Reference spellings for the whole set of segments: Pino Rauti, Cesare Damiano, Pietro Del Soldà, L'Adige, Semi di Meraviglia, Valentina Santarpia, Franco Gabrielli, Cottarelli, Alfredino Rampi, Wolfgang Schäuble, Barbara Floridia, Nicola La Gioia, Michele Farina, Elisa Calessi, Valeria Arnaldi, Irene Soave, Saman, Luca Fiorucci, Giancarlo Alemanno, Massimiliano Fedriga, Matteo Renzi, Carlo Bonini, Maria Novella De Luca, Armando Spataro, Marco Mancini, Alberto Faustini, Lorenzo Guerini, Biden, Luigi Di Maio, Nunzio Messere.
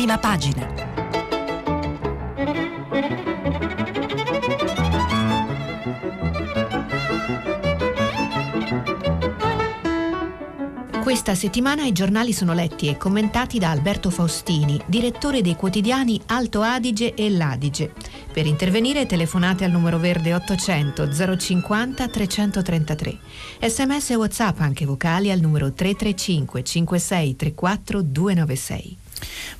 prima pagina. Questa settimana i giornali sono letti e commentati da Alberto Faustini, direttore dei quotidiani Alto Adige e L'Adige. Per intervenire telefonate al numero verde 800 050 333. SMS e WhatsApp anche vocali al numero 335 56 34 296.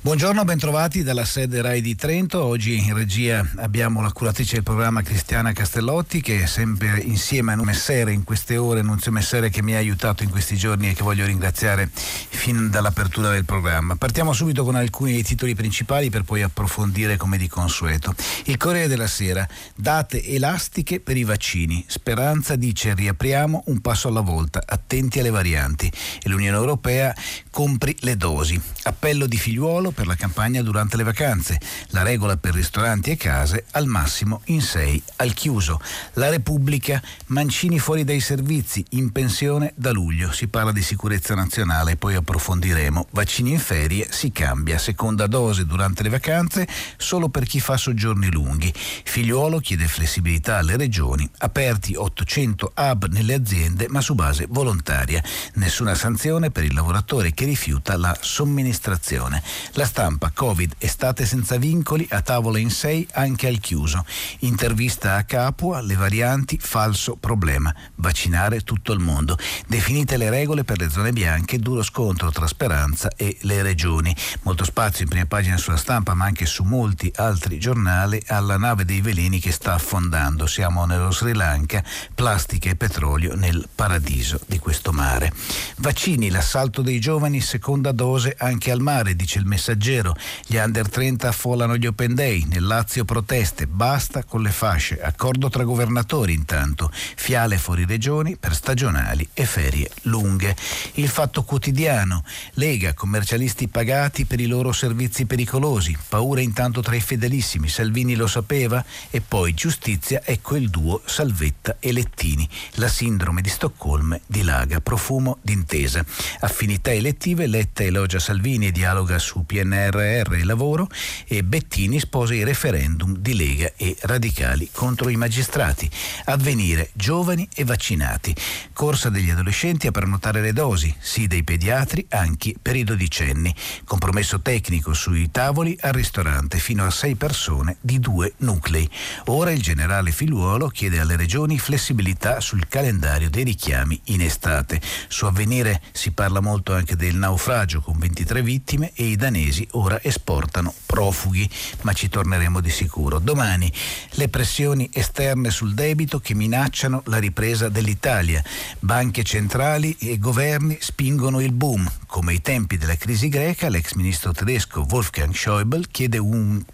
Buongiorno, bentrovati dalla sede Rai di Trento. Oggi in regia abbiamo la curatrice del programma Cristiana Castellotti, che è sempre insieme a Messere in queste ore, Nunzio Messere, che mi ha aiutato in questi giorni e che voglio ringraziare fin dall'apertura del programma. Partiamo subito con alcuni titoli principali per poi approfondire come di consueto. Il Corriere della Sera, date elastiche per i vaccini. Speranza dice riapriamo un passo alla volta, attenti alle varianti. E l'Unione Europea, compri le dosi. Appello di Figliuolo per la campagna durante le vacanze. La regola per ristoranti e case al massimo in 6 al chiuso. La Repubblica, Mancini fuori dai servizi, in pensione da luglio. Si parla di sicurezza nazionale, poi approfondiremo. Vaccini in ferie, si cambia. Seconda dose durante le vacanze solo per chi fa soggiorni lunghi. Figliuolo chiede flessibilità alle regioni. Aperti 800 hub nelle aziende ma su base volontaria. Nessuna sanzione per il lavoratore che rifiuta la somministrazione. La Stampa, Covid, estate senza vincoli, a tavola in 6 anche al chiuso. Intervista a Capua, le varianti, falso problema. Vaccinare tutto il mondo. Definite le regole per le zone bianche, duro scontro tra Speranza e le regioni. Molto spazio in prima pagina sulla Stampa, ma anche su molti altri giornali, alla nave dei veleni che sta affondando. Siamo nello Sri Lanka, plastica e petrolio nel paradiso di questo mare. Vaccini, l'assalto dei giovani, seconda dose anche al mare, dice il Messaggero. Gli under 30 affollano gli open day, nel Lazio proteste, basta con le fasce, accordo tra governatori intanto, fiale fuori regioni per stagionali e ferie lunghe. Il Fatto Quotidiano, Lega, commercialisti pagati per i loro servizi pericolosi, paura intanto tra i fedelissimi, Salvini lo sapeva. E poi giustizia, ecco il duo Salvetta e Lettini, la sindrome di Stoccolma dilaga, profumo d'intesa. Affinità elettive, Letta elogia Salvini e dialoga su PNRR e lavoro, e Bettini sposa i referendum di Lega e Radicali contro i magistrati. Avvenire, giovani e vaccinati. Corsa degli adolescenti a prenotare le dosi, sì dei pediatri anche per i dodicenni. Compromesso tecnico sui tavoli al ristorante, fino a 6 persone di 2 nuclei. Ora il generale Figliuolo chiede alle regioni flessibilità sul calendario dei richiami in estate. Su Avvenire si parla molto anche del naufragio con 23 vittime, e i danesi ora esportano profughi, ma ci torneremo di sicuro. Domani, le pressioni esterne sul debito che minacciano la ripresa dell'Italia. Banche centrali e governi spingono il boom. Come ai tempi della crisi greca, l'ex ministro tedesco Wolfgang Schäuble chiede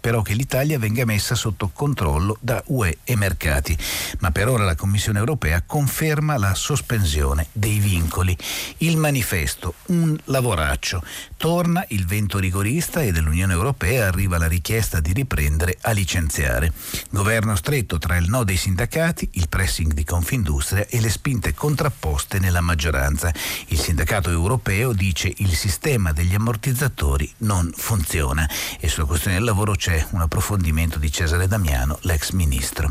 però che l'Italia venga messa sotto controllo da UE e mercati. Ma per ora la Commissione europea conferma la sospensione dei vincoli. Il Manifesto, un lavoraccio. Torna il vento rigorista e dell'Unione Europea arriva la richiesta di riprendere a licenziare. Governo stretto tra il no dei sindacati, il pressing di Confindustria e le spinte contrapposte nella maggioranza. Il sindacato europeo dice il sistema degli ammortizzatori non funziona, e sulla questione del lavoro c'è un approfondimento di Cesare Damiano, l'ex ministro.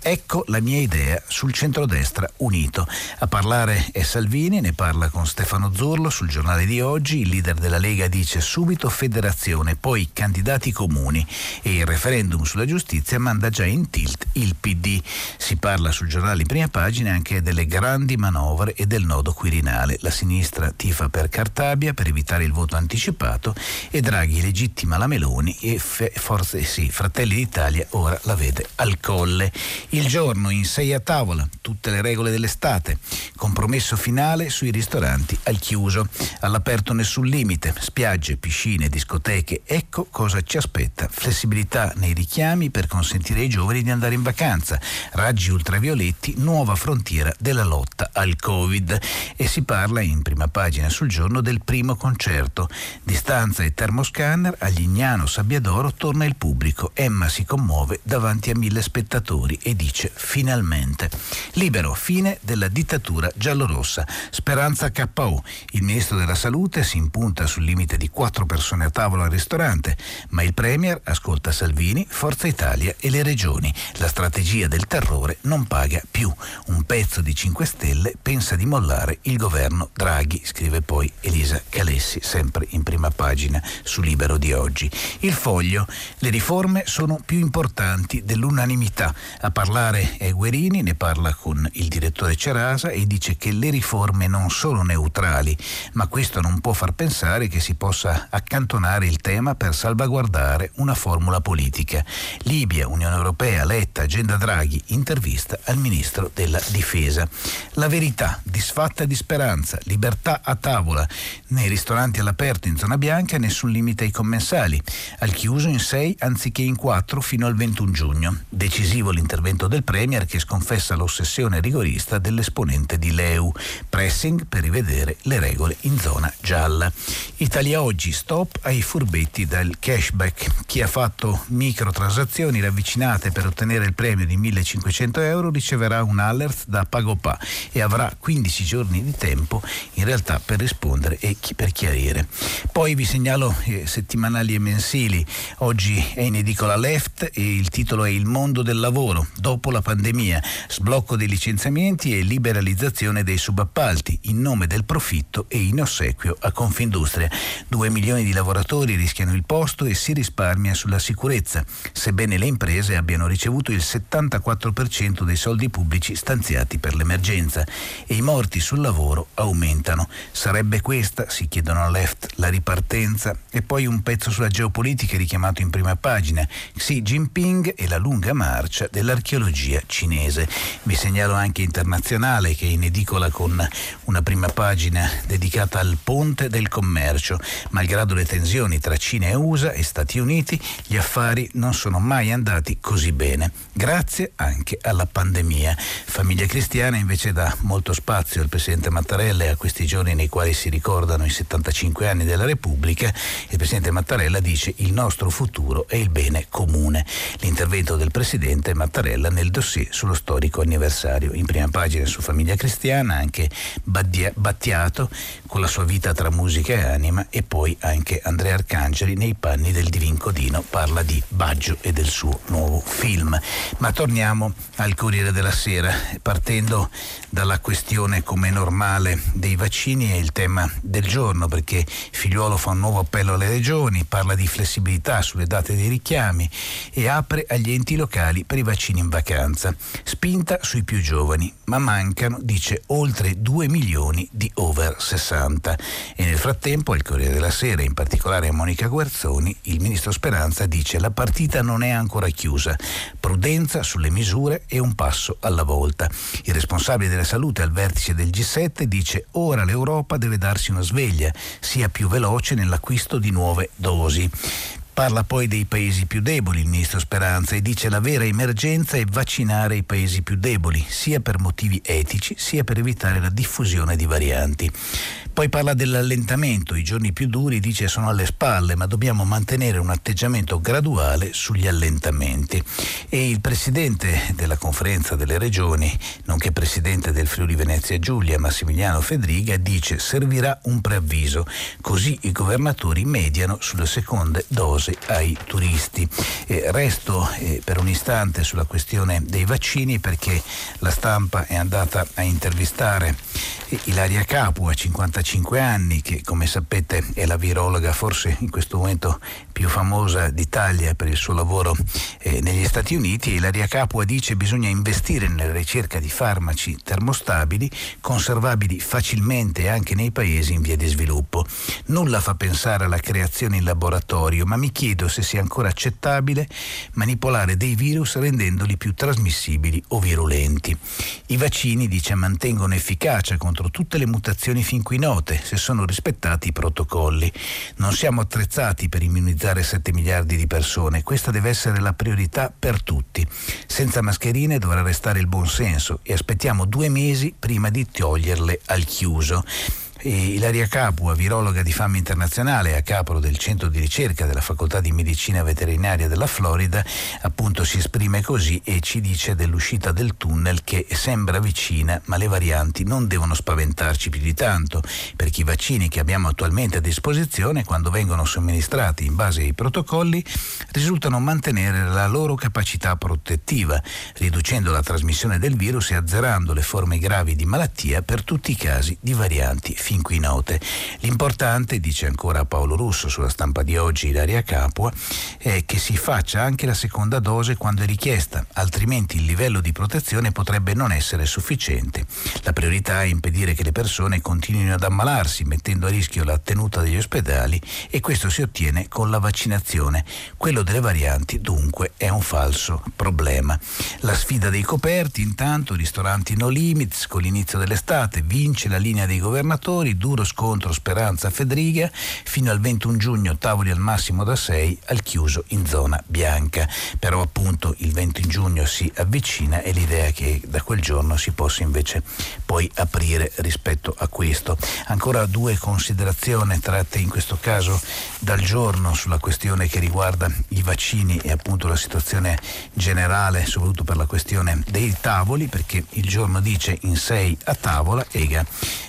Ecco la mia idea sul centrodestra unito. A parlare è Salvini, ne parla con Stefano Zurlo sul giornale di oggi. Il leader della Lega dice subito federazione, poi candidati comuni, e il referendum sulla giustizia manda già in tilt il PD. Si parla sul giornale in prima pagina anche delle grandi manovre e del nodo Quirinale. La sinistra tifa per Cartabia per evitare il voto anticipato, e Draghi legittima la Meloni, e Fratelli d'Italia ora la vede al Colle. Il Giorno, in 6 a tavola, tutte le regole dell'estate, compromesso finale sui ristoranti al chiuso, all'aperto nessun limite, spiagge, piscine, discoteche, ecco cosa ci aspetta. Flessibilità nei richiami per consentire ai giovani di andare in vacanza, raggi ultravioletti, nuova frontiera della lotta al Covid. E si parla in prima pagina sul Giorno del primo concerto, distanza e termoscanner, a Lignano Sabbiadoro torna il pubblico, Emma si commuove davanti a 1000 spettatori e dice finalmente. Libero, fine della dittatura giallorossa, Speranza KO, il ministro della salute si impunta sul limite di 4 persone persone a tavola al ristorante, ma il Premier ascolta Salvini, Forza Italia e le regioni. La strategia del terrore non paga più. Un pezzo di 5 Stelle pensa di mollare il governo Draghi, scrive poi Elisa Calessi, sempre in prima pagina su Libero di oggi. Il Foglio: le riforme sono più importanti dell'unanimità. A parlare è Guerini, ne parla con il direttore Cerasa e dice che le riforme non sono neutrali, ma questo non può far pensare che si possa accantonare il tema per salvaguardare una formula politica. Libia, Unione Europea, Letta, agenda Draghi, intervista al ministro della Difesa. La Verità: disfatta di speranza, libertà a tavola, nei ristoranti all'aperto in zona bianca nessun limite ai commensali, al chiuso in 6 anziché in 4 fino al 21 giugno. Decisivo l'intervento del Premier, che sconfessa l'ossessione rigorista dell'esponente di Leu. Pressing per rivedere le regole in zona gialla. Italia Oggi: stop ai furbetti dal cashback. Chi ha fatto microtransazioni ravvicinate per ottenere il premio di 1.500 euro riceverà un alert da Pagopà e avrà 15 giorni di tempo in realtà per rispondere e per chiarire. Poi vi segnalo settimanali e mensili. Oggi è in edicola Left e il titolo è Il mondo del lavoro dopo la pandemia, sblocco dei licenziamenti e liberalizzazione dei subappalti in nome del profitto e in ossequio a Confindustria. 2 milioni di lavoratori rischiano il posto e si risparmia sulla sicurezza, sebbene le imprese abbiano ricevuto il 74% dei soldi pubblici stanziati per l'emergenza. E i morti sul lavoro aumentano. Sarebbe questa, si chiedono a Left, la ripartenza? E poi un pezzo sulla geopolitica richiamato in prima pagina, Xi Jinping e la lunga marcia dell'archeologia cinese. Vi segnalo anche Internazionale, che è in edicola con una prima pagina dedicata al ponte del commercio. Malgrado le tensioni tra Cina e USA e Stati Uniti, gli affari non sono mai andati così bene, grazie anche alla pandemia. Famiglia Cristiana invece dà molto spazio al presidente Mattarella a questi giorni nei quali si ricordano i 75 anni della Repubblica. Il presidente Mattarella dice: il nostro futuro è il bene comune. L'intervento del presidente Mattarella nel dossier sullo storico anniversario. In prima pagina su Famiglia Cristiana anche Battiato con la sua vita tra musica e anima, e poi anche Andrea Arcangeli nei panni del Divin Codino parla di Baggio e del suo nuovo film. Ma torniamo al Corriere della Sera, partendo dalla questione, come normale, dei vaccini. È il tema del giorno, perché Figliuolo fa un nuovo appello alle regioni, parla di flessibilità sulle date dei richiami e apre agli enti locali per i vaccini in vacanza. Spinta sui più giovani, ma mancano, dice, oltre 2 milioni di over 60. E nel frattempo al Corriere della Sera, in particolare a Monica Guerzoni, il ministro Speranza dice: la partita non è ancora chiusa, prudenza sulle misure e un passo alla volta. Il responsabile della salute al vertice del G7 dice: ora l'Europa deve darsi una sveglia, sia più veloce nell'acquisto di nuove dosi. Parla poi dei paesi più deboli il ministro Speranza e dice: la vera emergenza è vaccinare i paesi più deboli, sia per motivi etici sia per evitare la diffusione di varianti. Poi parla dell'allentamento, i giorni più duri, dice, sono alle spalle, ma dobbiamo mantenere un atteggiamento graduale sugli allentamenti. E il presidente della Conferenza delle Regioni, nonché presidente del Friuli Venezia Giulia, Massimiliano Fedriga, dice: servirà un preavviso, così i governatori mediano sulle seconde dosi ai turisti. Resto per un istante sulla questione dei vaccini, perché la Stampa è andata a intervistare Ilaria Capua, 55 anni, che come sapete è la virologa forse in questo momento più famosa d'Italia per il suo lavoro negli Stati Uniti. Ilaria Capua dice: bisogna investire nella ricerca di farmaci termostabili, conservabili facilmente anche nei paesi in via di sviluppo. Nulla fa pensare alla creazione in laboratorio, ma mi chiedo se sia ancora accettabile manipolare dei virus rendendoli più trasmissibili o virulenti. I vaccini, dice, mantengono efficacia contro tutte le mutazioni fin qui note, se sono rispettati i protocolli. Non siamo attrezzati per immunizzare 7 miliardi di persone, questa deve essere la priorità per tutti. Senza mascherine dovrà restare il buon senso e aspettiamo 2 mesi prima di toglierle al chiuso. Ilaria Capua, virologa di fama internazionale a capo del centro di ricerca della Facoltà di Medicina Veterinaria della Florida, appunto si esprime così e ci dice dell'uscita del tunnel che sembra vicina, ma le varianti non devono spaventarci più di tanto, perché i vaccini che abbiamo attualmente a disposizione, quando vengono somministrati in base ai protocolli, risultano mantenere la loro capacità protettiva, riducendo la trasmissione del virus e azzerando le forme gravi di malattia per tutti i casi di varianti fin qui note. L'importante, dice ancora Paolo Russo sulla stampa di oggi Ilaria Capua, è che si faccia anche la seconda dose quando è richiesta, altrimenti il livello di protezione potrebbe non essere sufficiente. La priorità è impedire che le persone continuino ad ammalarsi, mettendo a rischio la tenuta degli ospedali, e questo si ottiene con la vaccinazione. Quello delle varianti, dunque, è un falso problema. La sfida dei coperti, intanto, ristoranti no limits con l'inizio dell'estate, vince la linea dei governatori, duro scontro Speranza-Fedriga, fino al 21 giugno tavoli al massimo da 6, al chiuso in zona bianca. Però appunto il 20 giugno si avvicina e l'idea è che da quel giorno si possa invece poi aprire rispetto a questo. Ancora due considerazioni tratte in questo caso dal giorno sulla questione che riguarda i vaccini e appunto la situazione generale, soprattutto per la questione dei tavoli, perché il giorno dice in 6 a tavola, Ega,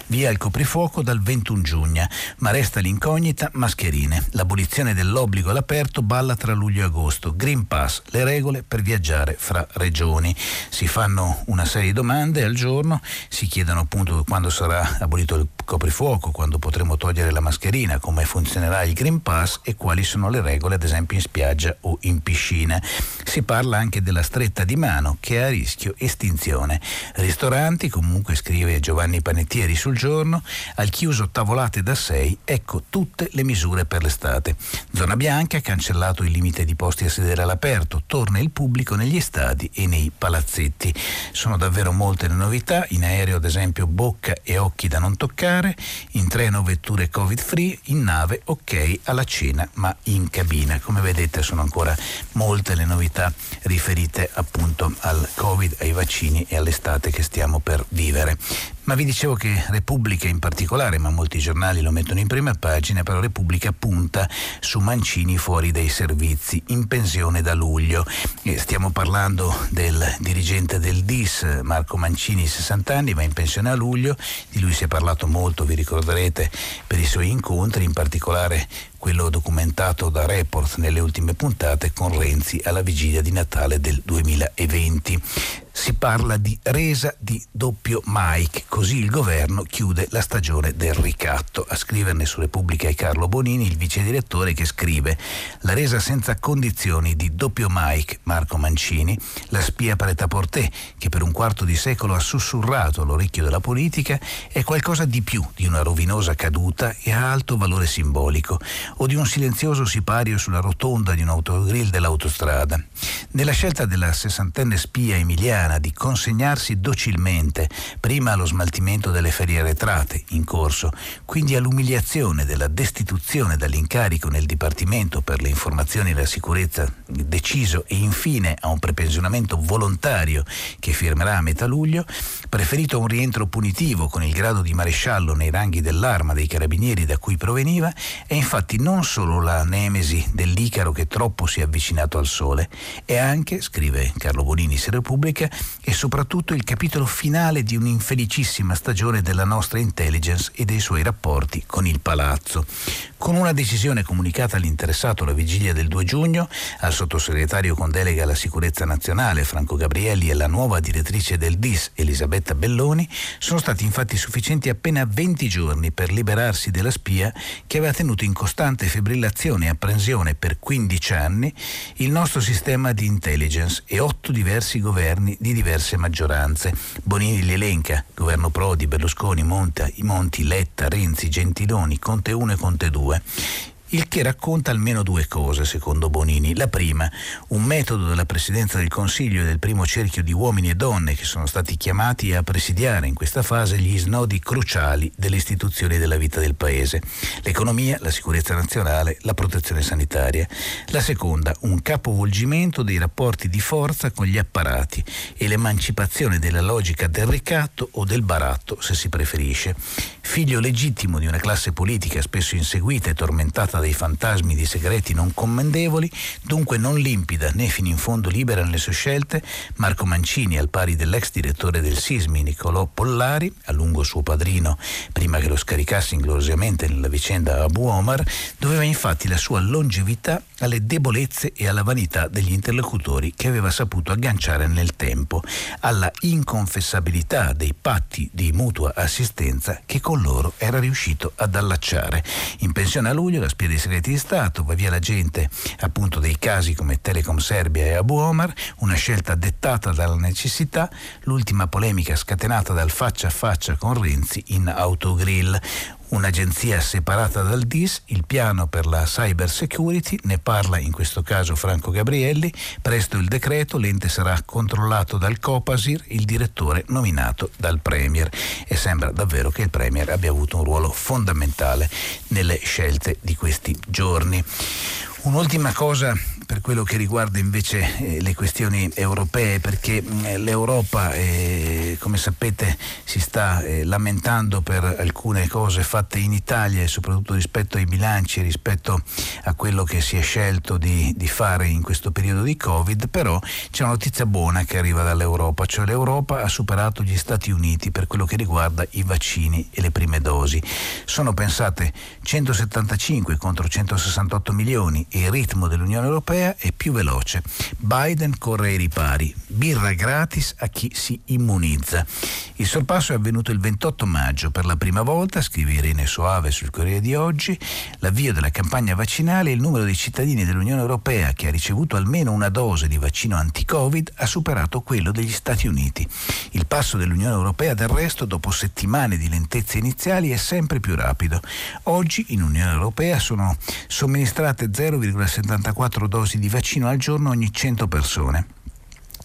via il coprifuoco dal 21 giugno, ma resta l'incognita mascherine. L'abolizione dell'obbligo all'aperto balla tra luglio e agosto. Green Pass, le regole per viaggiare fra regioni. Si fanno una serie di domande al giorno, si chiedono appunto quando sarà abolito il coprifuoco, quando potremo togliere la mascherina, come funzionerà il Green Pass e quali sono le regole ad esempio in spiaggia o in piscina. Si parla anche della stretta di mano che è a rischio estinzione. Ristoranti, comunque scrive Giovanni Panettieri sul giorno, al chiuso tavolate da 6, ecco tutte le misure per l'estate. Zona bianca, cancellato il limite di posti a sedere all'aperto, torna il pubblico negli stadi e nei palazzetti. Sono davvero molte le novità, in aereo ad esempio bocca e occhi da non toccare, in treno vetture covid free, in nave ok alla cena ma in cabina. Come vedete sono ancora molte le novità riferite appunto al covid, ai vaccini e all'estate che stiamo per vivere. Ma vi dicevo che Repubblica in particolare, ma molti giornali lo mettono in prima pagina, però Repubblica punta su Mancini fuori dai servizi, in pensione da luglio. E stiamo parlando del dirigente del DIS, Marco Mancini, 60 anni, va in pensione a luglio. Di lui si è parlato molto, vi ricorderete, per i suoi incontri, in particolare quello documentato da Report nelle ultime puntate con Renzi alla vigilia di Natale del 2020. Si parla di resa di doppio Mike, così il governo chiude la stagione del ricatto. A scriverne su Repubblica è Carlo Bonini, il vice direttore, che scrive: la resa senza condizioni di doppio Mike, Marco Mancini, la spia prêt-à-porter che per un quarto di secolo ha sussurrato all'orecchio della politica, è qualcosa di più di una rovinosa caduta e ha alto valore simbolico, o di un silenzioso sipario sulla rotonda di un autogrill dell'autostrada. Nella scelta della sessantenne spia emiliana di consegnarsi docilmente prima allo smaltimento delle ferie arretrate in corso, quindi all'umiliazione della destituzione dall'incarico nel Dipartimento per le informazioni e la sicurezza deciso, e infine a un prepensionamento volontario che firmerà a metà luglio, preferito a un rientro punitivo con il grado di maresciallo nei ranghi dell'Arma dei Carabinieri da cui proveniva, è infatti non solo la nemesi dell'Icaro che troppo si è avvicinato al sole, è anche, scrive Carlo Bonini su Repubblica, e soprattutto il capitolo finale di un'infelicissima stagione della nostra intelligence e dei suoi rapporti con il palazzo. Con una decisione comunicata all'interessato la vigilia del 2 giugno, al sottosegretario con delega alla sicurezza nazionale Franco Gabrielli e alla nuova direttrice del DIS Elisabetta Belloni, sono stati infatti sufficienti appena 20 giorni per liberarsi della spia che aveva tenuto in costante fibrillazione e apprensione per 15 anni il nostro sistema di intelligence e 8 diversi governi di diverse maggioranze. Bonini li elenca: governo Prodi, Berlusconi, Monti, Letta, Renzi, Gentiloni, Conte 1 e Conte 2. Il che racconta almeno due cose, secondo Bonini. La prima, un metodo della Presidenza del Consiglio e del primo cerchio di uomini e donne che sono stati chiamati a presidiare in questa fase gli snodi cruciali delle istituzioni e della vita del Paese: l'economia, la sicurezza nazionale, la protezione sanitaria. La seconda, un capovolgimento dei rapporti di forza con gli apparati e l'emancipazione della logica del ricatto o del baratto, se si preferisce. Figlio legittimo di una classe politica spesso inseguita e tormentata dei fantasmi di segreti non commendevoli, dunque non limpida né fino in fondo libera nelle sue scelte, Marco Mancini, al pari dell'ex direttore del Sismi Niccolò Pollari, a lungo suo padrino prima che lo scaricasse ingloriosamente nella vicenda Abu Omar, doveva infatti la sua longevità alle debolezze e alla vanità degli interlocutori che aveva saputo agganciare nel tempo, alla inconfessabilità dei patti di mutua assistenza che con loro era riuscito ad allacciare. In pensione a luglio, la spia dei segreti di Stato, va via la gente appunto dei casi come Telecom Serbia e Abu Omar, una scelta dettata dalla necessità, l'ultima polemica scatenata dal faccia a faccia con Renzi in Autogrill. Un'agenzia separata dal DIS, il piano per la cyber security, ne parla in questo caso Franco Gabrielli, presto il decreto, l'ente sarà controllato dal Copasir, il direttore nominato dal Premier, e sembra davvero che il Premier abbia avuto un ruolo fondamentale nelle scelte di questi giorni. Un'ultima cosa per quello che riguarda invece le questioni europee, perché l'Europa, come sapete, si sta lamentando per alcune cose fatte in Italia e soprattutto rispetto ai bilanci, rispetto a quello che si è scelto di fare in questo periodo di Covid. Però c'è una notizia buona che arriva dall'Europa, cioè l'Europa ha superato gli Stati Uniti per quello che riguarda i vaccini e le prime dosi. Sono pensate 175 contro 168 milioni e il ritmo dell'Unione Europea è più veloce. Biden corre ai ripari, birra gratis a chi si immunizza. Il sorpasso è avvenuto il 28 maggio per la prima volta, scrive Irene Soave sul Corriere di oggi. L'avvio della campagna vaccinale e il numero dei cittadini dell'Unione Europea che ha ricevuto almeno una dose di vaccino anti-Covid ha superato quello degli Stati Uniti. Il passo dell'Unione Europea, del resto, dopo settimane di lentezze iniziali, è sempre più rapido. Oggi in Unione Europea sono somministrate 0,74 dosi di vaccino al giorno ogni 100 persone.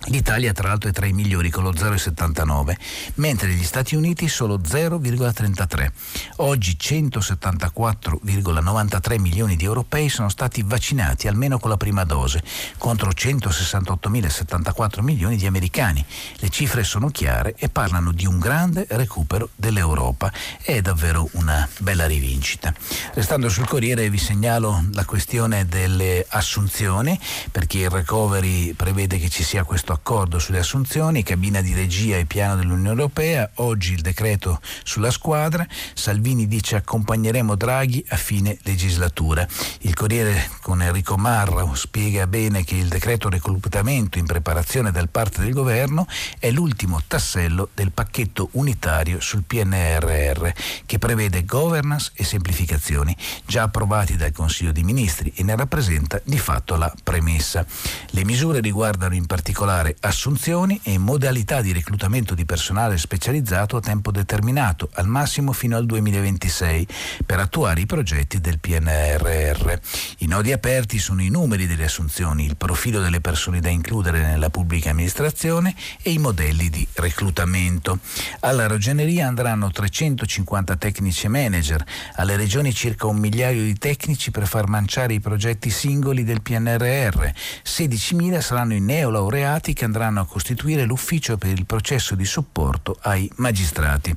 L'Italia tra l'altro è tra i migliori con lo 0,79, mentre negli Stati Uniti solo 0,33. Oggi 174,93 milioni di europei sono stati vaccinati almeno con la prima dose, contro 168,074 milioni di americani. Le cifre sono chiare e parlano di un grande recupero dell'Europa. È davvero una bella rivincita. Restando sul Corriere vi segnalo la questione delle assunzioni, perché il recovery prevede che ci sia questo accordo sulle assunzioni, cabina di regia e piano dell'Unione Europea, oggi il decreto sulla squadra. Salvini dice: accompagneremo Draghi a fine legislatura. Il Corriere con Enrico Marra spiega bene che il decreto reclutamento in preparazione da parte del governo è l'ultimo tassello del pacchetto unitario sul PNRR che prevede governance e semplificazioni, già approvati dal Consiglio dei Ministri, e ne rappresenta di fatto la premessa. Le misure riguardano in particolare assunzioni e modalità di reclutamento di personale specializzato a tempo determinato, al massimo fino al 2026, per attuare i progetti del PNRR. I nodi aperti sono i numeri delle assunzioni, il profilo delle persone da includere nella pubblica amministrazione e i modelli di reclutamento. Alla Ragioneria andranno 350 tecnici e manager, alle regioni circa 1 migliaio di tecnici per far manciare i progetti singoli del PNRR, 16.000 saranno i neolaureati che andranno a costituire l'ufficio per il processo di supporto ai magistrati.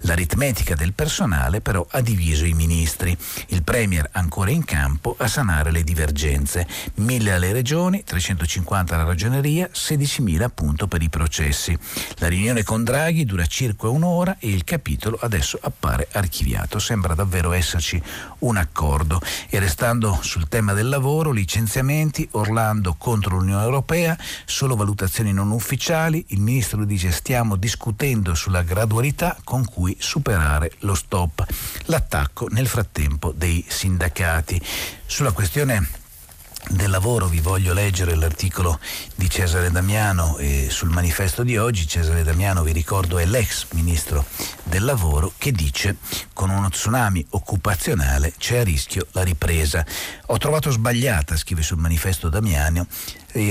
L'aritmetica del personale però ha diviso i ministri. Il Premier ancora in campo a sanare le divergenze: 1.000 alle regioni, 350 alla Ragioneria, 16.000 appunto per i processi. La riunione con Draghi dura circa un'ora e il capitolo adesso appare archiviato. Sembra davvero esserci un accordo. E restando sul tema del lavoro, licenziamenti, Orlando contro l'Unione Europea, solo valutazioni non ufficiali. Il ministro dice: stiamo discutendo sulla gradualità con cui superare lo stop. L'attacco nel frattempo dei sindacati. Sulla questione del lavoro vi voglio leggere l'articolo di Cesare Damiano sul Manifesto di oggi. Cesare Damiano, vi ricordo, è l'ex ministro del lavoro, che dice: con uno tsunami occupazionale c'è a rischio la ripresa. Ho trovato sbagliata, scrive sul Manifesto Damiano,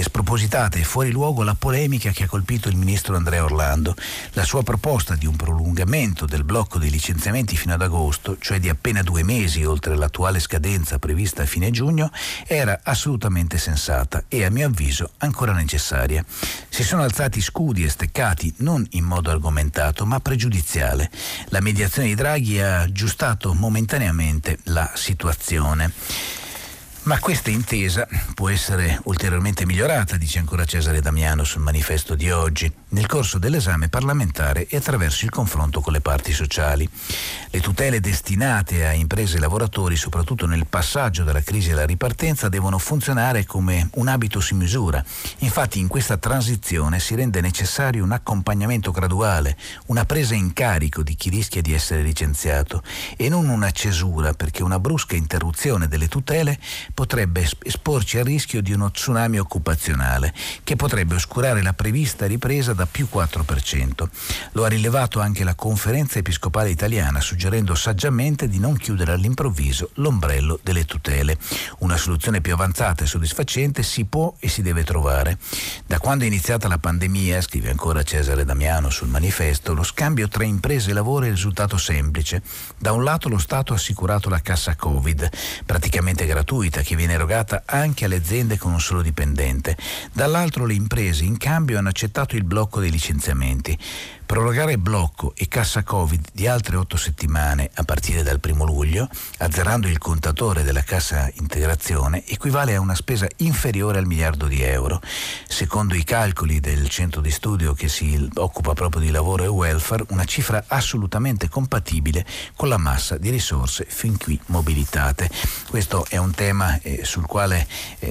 spropositata e fuori luogo la polemica che ha colpito il ministro Andrea Orlando. La sua proposta di un prolungamento del blocco dei licenziamenti fino ad agosto, cioè di appena 2 mesi oltre l'attuale scadenza prevista a fine giugno, era assolutamente sensata e a mio avviso ancora necessaria. Si sono alzati scudi e steccati non in modo argomentato ma pregiudiziale. La mediazione di Draghi ha aggiustato momentaneamente la situazione. Ma questa intesa può essere ulteriormente migliorata, dice ancora Cesare Damiano sul Manifesto di oggi, nel corso dell'esame parlamentare e attraverso il confronto con le parti sociali. Le tutele destinate a imprese e lavoratori, soprattutto nel passaggio dalla crisi alla ripartenza, devono funzionare come un abito su misura. Infatti in questa transizione si rende necessario un accompagnamento graduale, una presa in carico di chi rischia di essere licenziato e non una cesura, perché una brusca interruzione delle tutele potrebbe esporci al rischio di uno tsunami occupazionale che potrebbe oscurare la prevista ripresa da più 4%. Lo ha rilevato anche la Conferenza Episcopale Italiana, suggerendo saggiamente di non chiudere all'improvviso l'ombrello delle tutele. Una soluzione più avanzata e soddisfacente si può e si deve trovare. Da quando è iniziata la pandemia, scrive ancora Cesare Damiano sul Manifesto, lo scambio tra imprese e lavoro è risultato semplice. Da un lato lo Stato ha assicurato la cassa Covid, praticamente gratuita, che viene erogata anche alle aziende con un solo dipendente. Dall'altro le imprese in cambio hanno accettato il blocco dei licenziamenti. Prorogare blocco e cassa Covid di altre 8 settimane a partire dal 1° luglio, azzerando il contatore della cassa integrazione, equivale a una spesa inferiore al $1 miliardo. Secondo i calcoli del centro di studio che si occupa proprio di lavoro e welfare, una cifra assolutamente compatibile con la massa di risorse fin qui mobilitate. Questo è un tema sul quale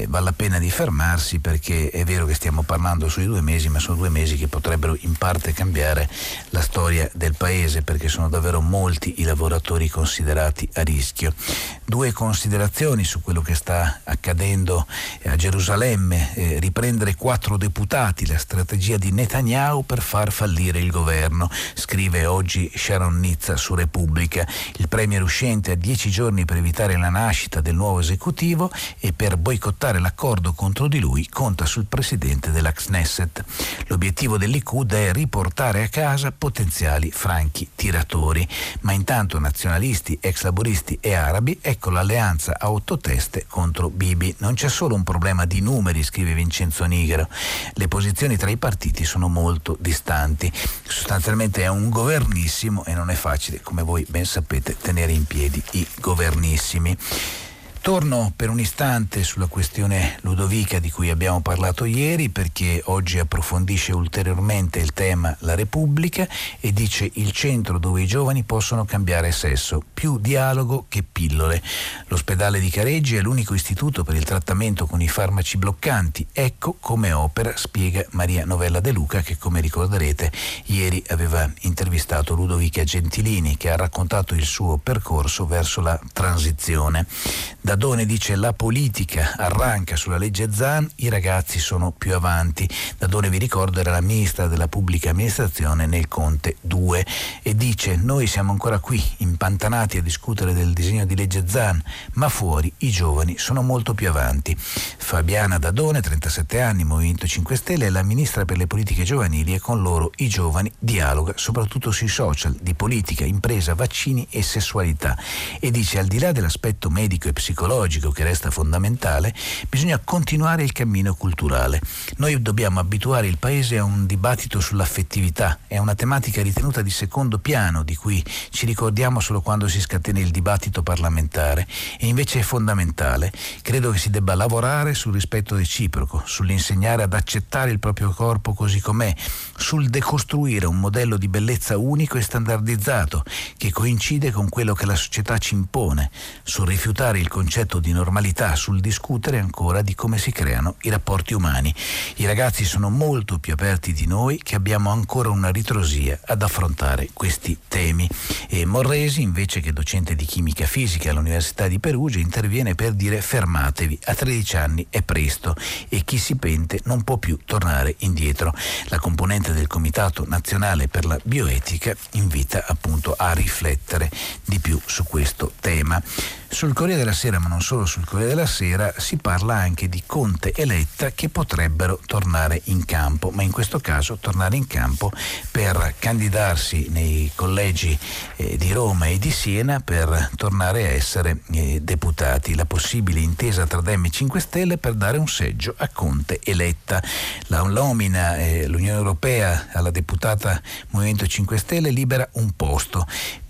vale la pena di fermarsi, perché è vero che stiamo parlando sui 2 mesi, ma sono 2 mesi che potrebbero in parte cambiare la storia del paese, perché sono davvero molti i lavoratori considerati a rischio. 2 considerazioni su quello che sta accadendo a Gerusalemme. Riprendere 4 deputati, la strategia di Netanyahu per far fallire il governo, scrive oggi Sharon Nizza su Repubblica. Il premier uscente ha 10 giorni per evitare la nascita del nuovo esecutivo e per boicottare l'accordo contro di lui conta sul presidente della Knesset. L'obiettivo dell'IQD è riportare a casa potenziali franchi tiratori, ma intanto nazionalisti, ex laboristi e arabi, ecco l'alleanza a 8 teste contro Bibi. Non c'è solo un problema di numeri, scrive Vincenzo Nigro, le posizioni tra i partiti sono molto distanti. Sostanzialmente è un governissimo e non è facile, come voi ben sapete, tenere in piedi i governissimi. Torno per un istante sulla questione Ludovica di cui abbiamo parlato ieri, perché oggi approfondisce ulteriormente il tema la Repubblica e dice: il centro dove i giovani possono cambiare sesso, più dialogo che pillole. L'ospedale di Careggi è l'unico istituto per il trattamento con i farmaci bloccanti, ecco come opera, spiega Maria Novella De Luca, che come ricorderete ieri aveva intervistato Ludovica Gentilini, che ha raccontato il suo percorso verso la transizione. Dadone dice: la politica arranca sulla legge Zan, i ragazzi sono più avanti. Dadone, vi ricordo, era la ministra della pubblica amministrazione nel Conte 2 e dice: noi siamo ancora qui impantanati a discutere del disegno di legge Zan, ma fuori i giovani sono molto più avanti. Fabiana Dadone, 37 anni, Movimento 5 Stelle, è la ministra per le politiche giovanili e con loro i giovani dialoga soprattutto sui social, di politica, impresa, vaccini e sessualità, e dice: al di là dell'aspetto medico e psicologico che resta fondamentale, bisogna continuare il cammino culturale. Noi dobbiamo abituare il paese a un dibattito sull'affettività, è una tematica ritenuta di secondo piano di cui ci ricordiamo solo quando si scatena il dibattito parlamentare, e invece è fondamentale. Credo che si debba lavorare sul rispetto reciproco, sull'insegnare ad accettare il proprio corpo così com'è, sul decostruire un modello di bellezza unico e standardizzato che coincide con quello che la società ci impone, sul rifiutare il concetto concetto di normalità, sul discutere ancora di come si creano i rapporti umani. I ragazzi sono molto più aperti di noi, che abbiamo ancora una ritrosia ad affrontare questi temi. E Morresi, invece che docente di chimica fisica all'Università di Perugia, interviene per dire: fermatevi, a 13 anni è presto e chi si pente non può più tornare indietro. La componente del Comitato Nazionale per la Bioetica invita appunto a riflettere di più su questo tema. Sul Corriere della Sera, ma non solo sul Corriere della Sera, si parla anche di Conte e Letta che potrebbero tornare in campo, ma in questo caso tornare in campo per candidarsi nei collegi di Roma e di Siena per tornare a essere deputati. La possibile intesa tra Dem e 5 Stelle per dare un seggio a Conte e Letta. La nomina l'Unione Europea alla deputata Movimento 5 Stelle libera un posto.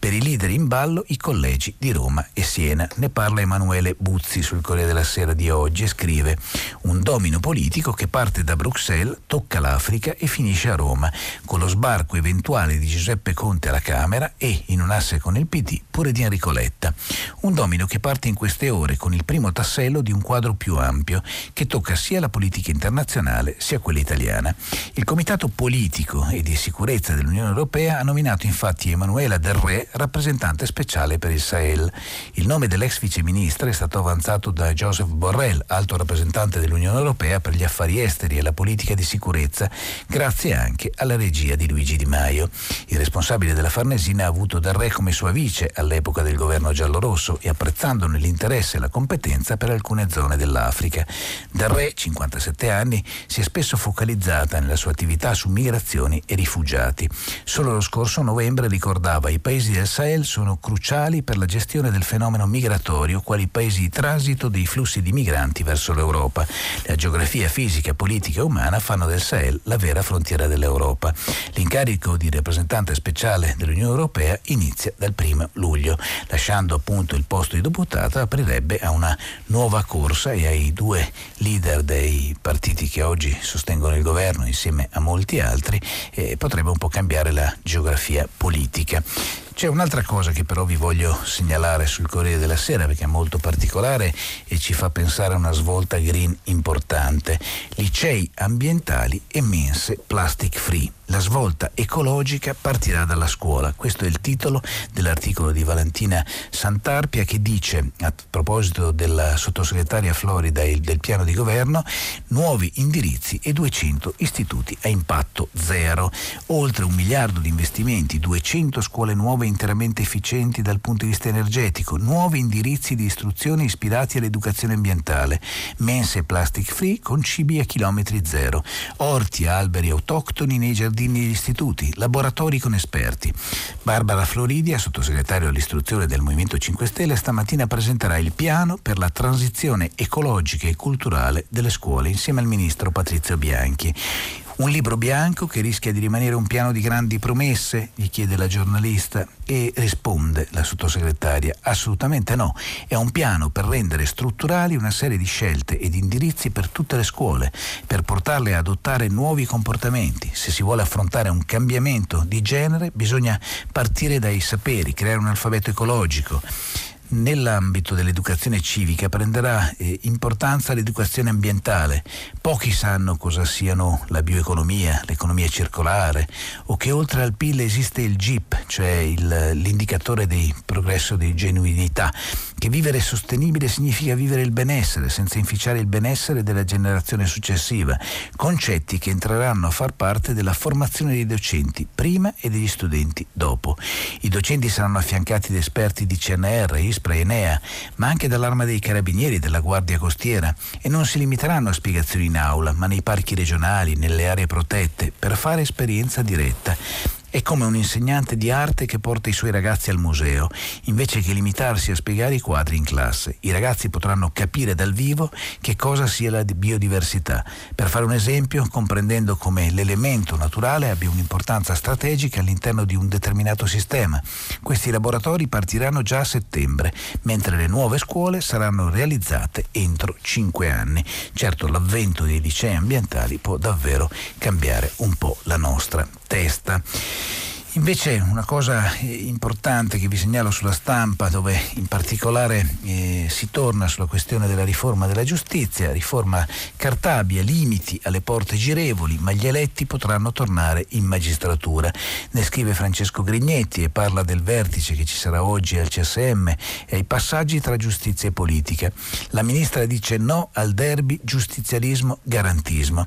Per i leader in ballo i collegi di Roma e Siena. Ne parla Emanuele Buzzi sul Corriere della Sera di oggi e scrive: un domino politico che parte da Bruxelles, tocca l'Africa e finisce a Roma, con lo sbarco eventuale di Giuseppe Conte alla Camera e, in un asse con il PD, pure di Enrico Letta. Un domino che parte in queste ore con il primo tassello di un quadro più ampio che tocca sia la politica internazionale sia quella italiana. Il Comitato Politico e di Sicurezza dell'Unione Europea ha nominato infatti Emanuela Del Re rappresentante speciale per il Sahel. Il nome dell'ex viceministra è stato avanzato da Josep Borrell, alto rappresentante dell'Unione Europea per gli affari esteri e la politica di sicurezza, grazie anche alla regia di Luigi Di Maio. Il responsabile della Farnesina ha avuto Del Re come sua vice all'epoca del governo giallorosso e apprezzandone l'interesse e la competenza per alcune zone dell'Africa. Del Re, 57 anni, si è spesso focalizzata nella sua attività su migrazioni e rifugiati. Solo lo scorso novembre ricordava: i paesi del Sahel sono cruciali per la gestione del fenomeno migratorio, quali paesi di transito dei flussi di migranti verso l'Europa. La geografia fisica, politica e umana fanno del Sahel la vera frontiera dell'Europa. L'incarico di rappresentante speciale dell'Unione Europea inizia dal 1 luglio. Lasciando appunto il posto di deputata, aprirebbe a una nuova corsa e ai due leader dei partiti che oggi sostengono il governo insieme a molti altri potrebbe un po' cambiare la geografia politica. C'è un'altra cosa che però vi voglio segnalare sul Corriere della Sera, perché è molto particolare e ci fa pensare a una svolta green importante. Licei ambientali e mense plastic free. La svolta ecologica partirà dalla scuola. Questo è il titolo dell'articolo di Valentina Santarpia, che dice, a proposito della sottosegretaria Florida e del piano di governo, nuovi indirizzi e 200 istituti a impatto zero. Oltre 1 miliardo di investimenti, 200 scuole nuove interamente efficienti dal punto di vista energetico, nuovi indirizzi di istruzione ispirati all'educazione ambientale, mense plastic free con cibi a chilometri zero, orti e alberi autoctoni nei giardini degli istituti, laboratori con esperti. Barbara Floridia, sottosegretario all'istruzione del Movimento 5 Stelle, stamattina presenterà il piano per la transizione ecologica e culturale delle scuole insieme al ministro Patrizio Bianchi. Un libro bianco che rischia di rimanere un piano di grandi promesse? Gli chiede la giornalista e risponde la sottosegretaria: assolutamente no, è un piano per rendere strutturali una serie di scelte ed indirizzi per tutte le scuole, per portarle a adottare nuovi comportamenti. Se si vuole affrontare un cambiamento di genere bisogna partire dai saperi, creare un alfabeto ecologico. Nell'ambito dell'educazione civica prenderà importanza l'educazione ambientale. Pochi sanno cosa siano la bioeconomia, l'economia circolare o che oltre al PIL esiste il GIP, cioè l'indicatore di progresso di genuinità, che vivere sostenibile significa vivere il benessere senza inficiare il benessere della generazione successiva, concetti che entreranno a far parte della formazione dei docenti prima e degli studenti dopo. I docenti saranno affiancati da esperti di CNR, ISPRA e Enea, ma anche dall'Arma dei Carabinieri e della Guardia Costiera, e non si limiteranno a spiegazioni in aula, ma nei parchi regionali, nelle aree protette, per fare esperienza diretta. È come un insegnante di arte che porta i suoi ragazzi al museo, invece che limitarsi a spiegare i quadri in classe. I ragazzi potranno capire dal vivo che cosa sia la biodiversità, per fare un esempio, comprendendo come l'elemento naturale abbia un'importanza strategica all'interno di un determinato sistema. Questi laboratori partiranno già a settembre, mentre le nuove scuole saranno realizzate entro 5 anni. Certo, l'avvento dei licei ambientali può davvero cambiare un po' la nostra testa. Invece una cosa importante che vi segnalo sulla stampa, dove in particolare si torna sulla questione della riforma della giustizia, riforma Cartabia, limiti alle porte girevoli, ma gli eletti potranno tornare in magistratura. Ne scrive Francesco Grignetti e parla del vertice che ci sarà oggi al CSM e ai passaggi tra giustizia e politica. La ministra dice no al derby giustizialismo-garantismo.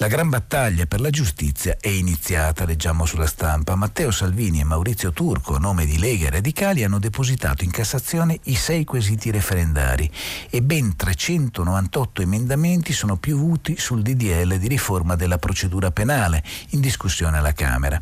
La gran battaglia per la giustizia è iniziata, leggiamo sulla stampa. Matteo Salvini e Maurizio Turco, a nome di Lega e Radicali, hanno depositato in Cassazione i 6 quesiti referendari e ben 398 emendamenti sono piovuti sul DDL di riforma della procedura penale in discussione alla Camera.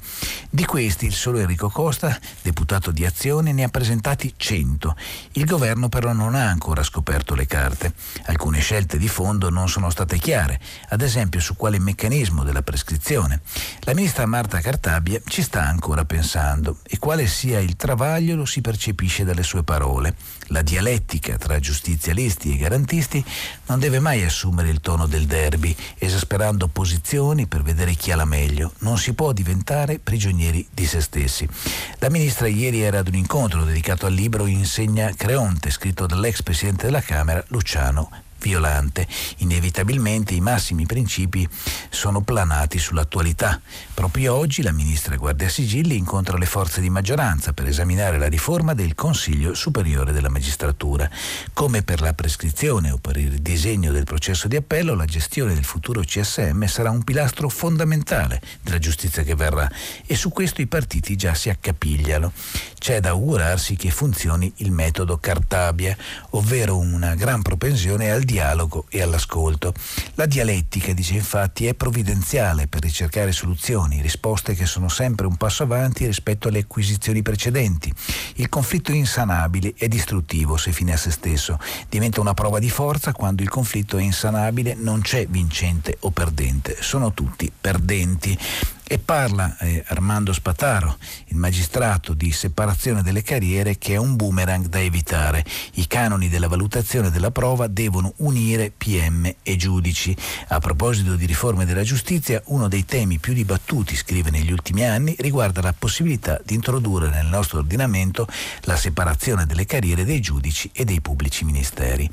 Di questi il solo Enrico Costa, deputato di Azione, ne ha presentati 100. Il governo però non ha ancora scoperto le carte. Alcune scelte di fondo non sono state chiare, ad esempio su quale meccanismo della prescrizione. La ministra Marta Cartabia ci sta ancora pensando e quale sia il travaglio lo si percepisce dalle sue parole. La dialettica tra giustizialisti e garantisti non deve mai assumere il tono del derby, esasperando posizioni per vedere chi ha la meglio. Non si può diventare prigionieri di se stessi. La ministra ieri era ad un incontro dedicato al libro Insegna Creonte, scritto dall'ex presidente della Camera Luciano Violante. Inevitabilmente i massimi principi sono planati sull'attualità. Proprio oggi la ministra Guardasigilli incontra le forze di maggioranza per esaminare la riforma del Consiglio Superiore della Magistratura. Come per la prescrizione o per il disegno del processo di appello, la gestione del futuro CSM sarà un pilastro fondamentale della giustizia che verrà, e su questo i partiti già si accapigliano. C'è da augurarsi che funzioni il metodo Cartabia, ovvero una gran propensione al dialogo e all'ascolto. La dialettica, dice infatti, è provvidenziale per ricercare soluzioni, risposte che sono sempre un passo avanti rispetto alle acquisizioni precedenti. Il conflitto insanabile è distruttivo se fine a se stesso, diventa una prova di forza quando il conflitto è insanabile, non c'è vincente o perdente, sono tutti perdenti. E parla Armando Spataro, il magistrato, di separazione delle carriere, che è un boomerang da evitare. I canoni della valutazione della prova devono unire PM e giudici. A proposito di riforme della giustizia, uno dei temi più dibattuti, scrive, negli ultimi anni riguarda la possibilità di introdurre nel nostro ordinamento la separazione delle carriere dei giudici e dei pubblici ministeri.